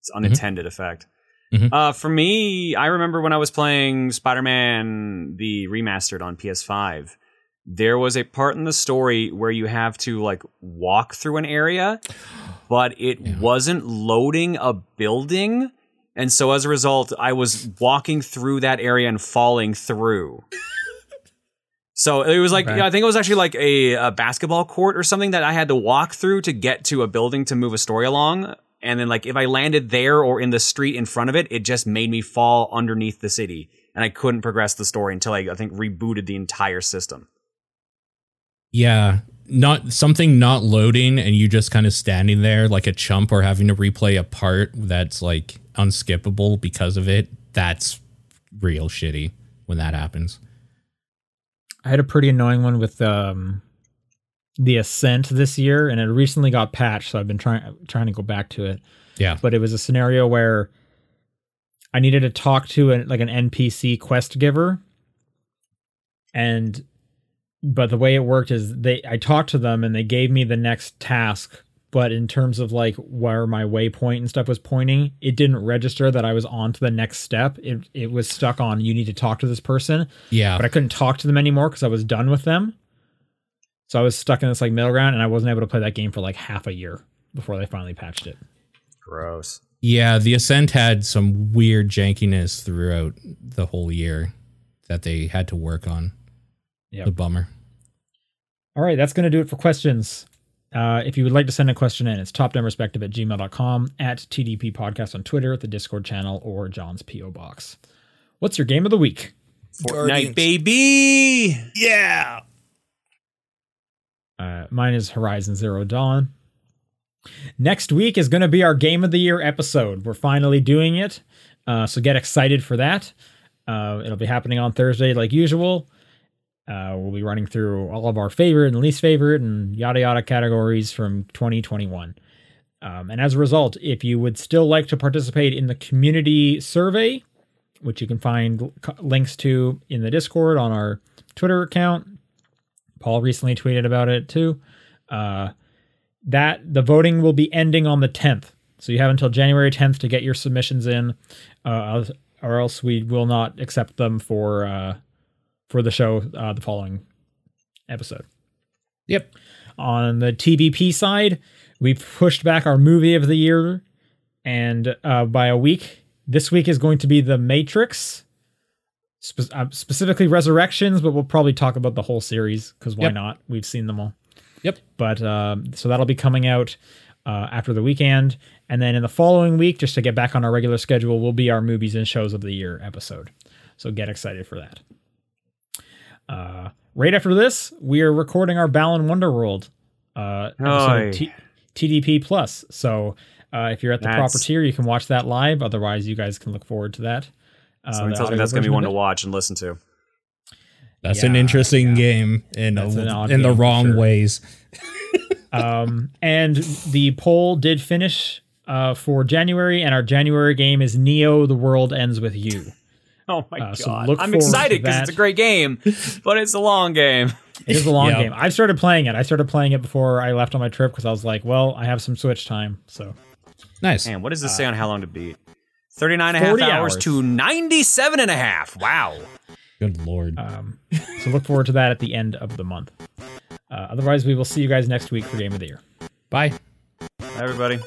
It's unintended mm-hmm. effect. Mm-hmm. Uh, for me, I remember when I was playing Spider-Man the Remastered on P S five, there was a part in the story where you have to like walk through an area, but it yeah. wasn't loading a building. And so as a result, I was walking through that area and falling through. So it was like, okay. you know, I think it was actually like a, a basketball court or something that I had to walk through to get to a building to move a story along. And then like if I landed there or in the street in front of it, it just made me fall underneath the city. And I couldn't progress the story until I, I think, rebooted the entire system. Yeah, not something not loading and you just kind of standing there like a chump or having to replay a part that's like unskippable because of it. That's real shitty when that happens. I had a pretty annoying one with um, the Ascent this year, and it recently got patched, so I've been trying trying to go back to it. Yeah. But it was a scenario where I needed to talk to an, like an N P C quest giver, and but the way it worked is they I talked to them and they gave me the next task, but in terms of like where my waypoint and stuff was pointing, it didn't register that I was on to the next step. It it was stuck on, you need to talk to this person. Yeah. But I couldn't talk to them anymore because I was done with them. So I was stuck in this like middle ground and I wasn't able to play that game for like half a year before they finally patched it. Gross. Yeah, the Ascent had some weird jankiness throughout the whole year that they had to work on. Yeah. The bummer. All right, that's going to do it for questions. Uh, if you would like to send a question in, it's topdownperspective at gmail dot com, at T D P Podcast on Twitter, the Discord channel, or John's P O Box. What's your game of the week? Fortnite, baby! Yeah! Uh, mine is Horizon Zero Dawn. Next week is going to be our Game of the Year episode. We're finally doing it, uh, so get excited for that. Uh, it'll be happening on Thursday like usual. Uh, we'll be running through all of our favorite and least favorite and yada yada categories from twenty twenty-one. Um, and as a result, if you would still like to participate in the community survey, which you can find l- links to in the Discord on our Twitter account, Paul recently tweeted about it too. Uh, that the voting will be ending on the tenth. So you have until January tenth to get your submissions in, uh, or else we will not accept them for, uh, for the show, uh, the following episode. Yep. On the T V P side, we pushed back our movie of the year and uh, by a week. This week is going to be The Matrix, spe- uh, specifically Resurrections, but we'll probably talk about the whole series because why yep. not? We've seen them all. Yep. But uh, so that'll be coming out uh, after the weekend. And then in the following week, just to get back on our regular schedule, will be our movies and shows of the year episode. So get excited for that. Uh, right after this, we are recording our Balan Wonderworld uh, episode T- TDP Plus. So uh, if you're at the that's... proper tier, you can watch that live. Otherwise, you guys can look forward to that. Uh, Someone tells me that's going to be one to watch and listen to. That's yeah, an interesting yeah. game in a, in game the wrong sure. ways. um, and the poll did finish uh, for January, and our January game is Neo: The World Ends With You. Oh my uh, so god! I'm excited because it's a great game, but it's a long game. It is a long yeah. game. I started playing it. I started playing it before I left on my trip because I was like, "Well, I have some Switch time." So nice. And what does this uh, say on how long to beat? thirty-nine and a half hours, hours to ninety-seven and a half. Wow. Good lord. Um, so look forward to that at the end of the month. Uh, otherwise, we will see you guys next week for Game of the Year. Bye. Bye, everybody.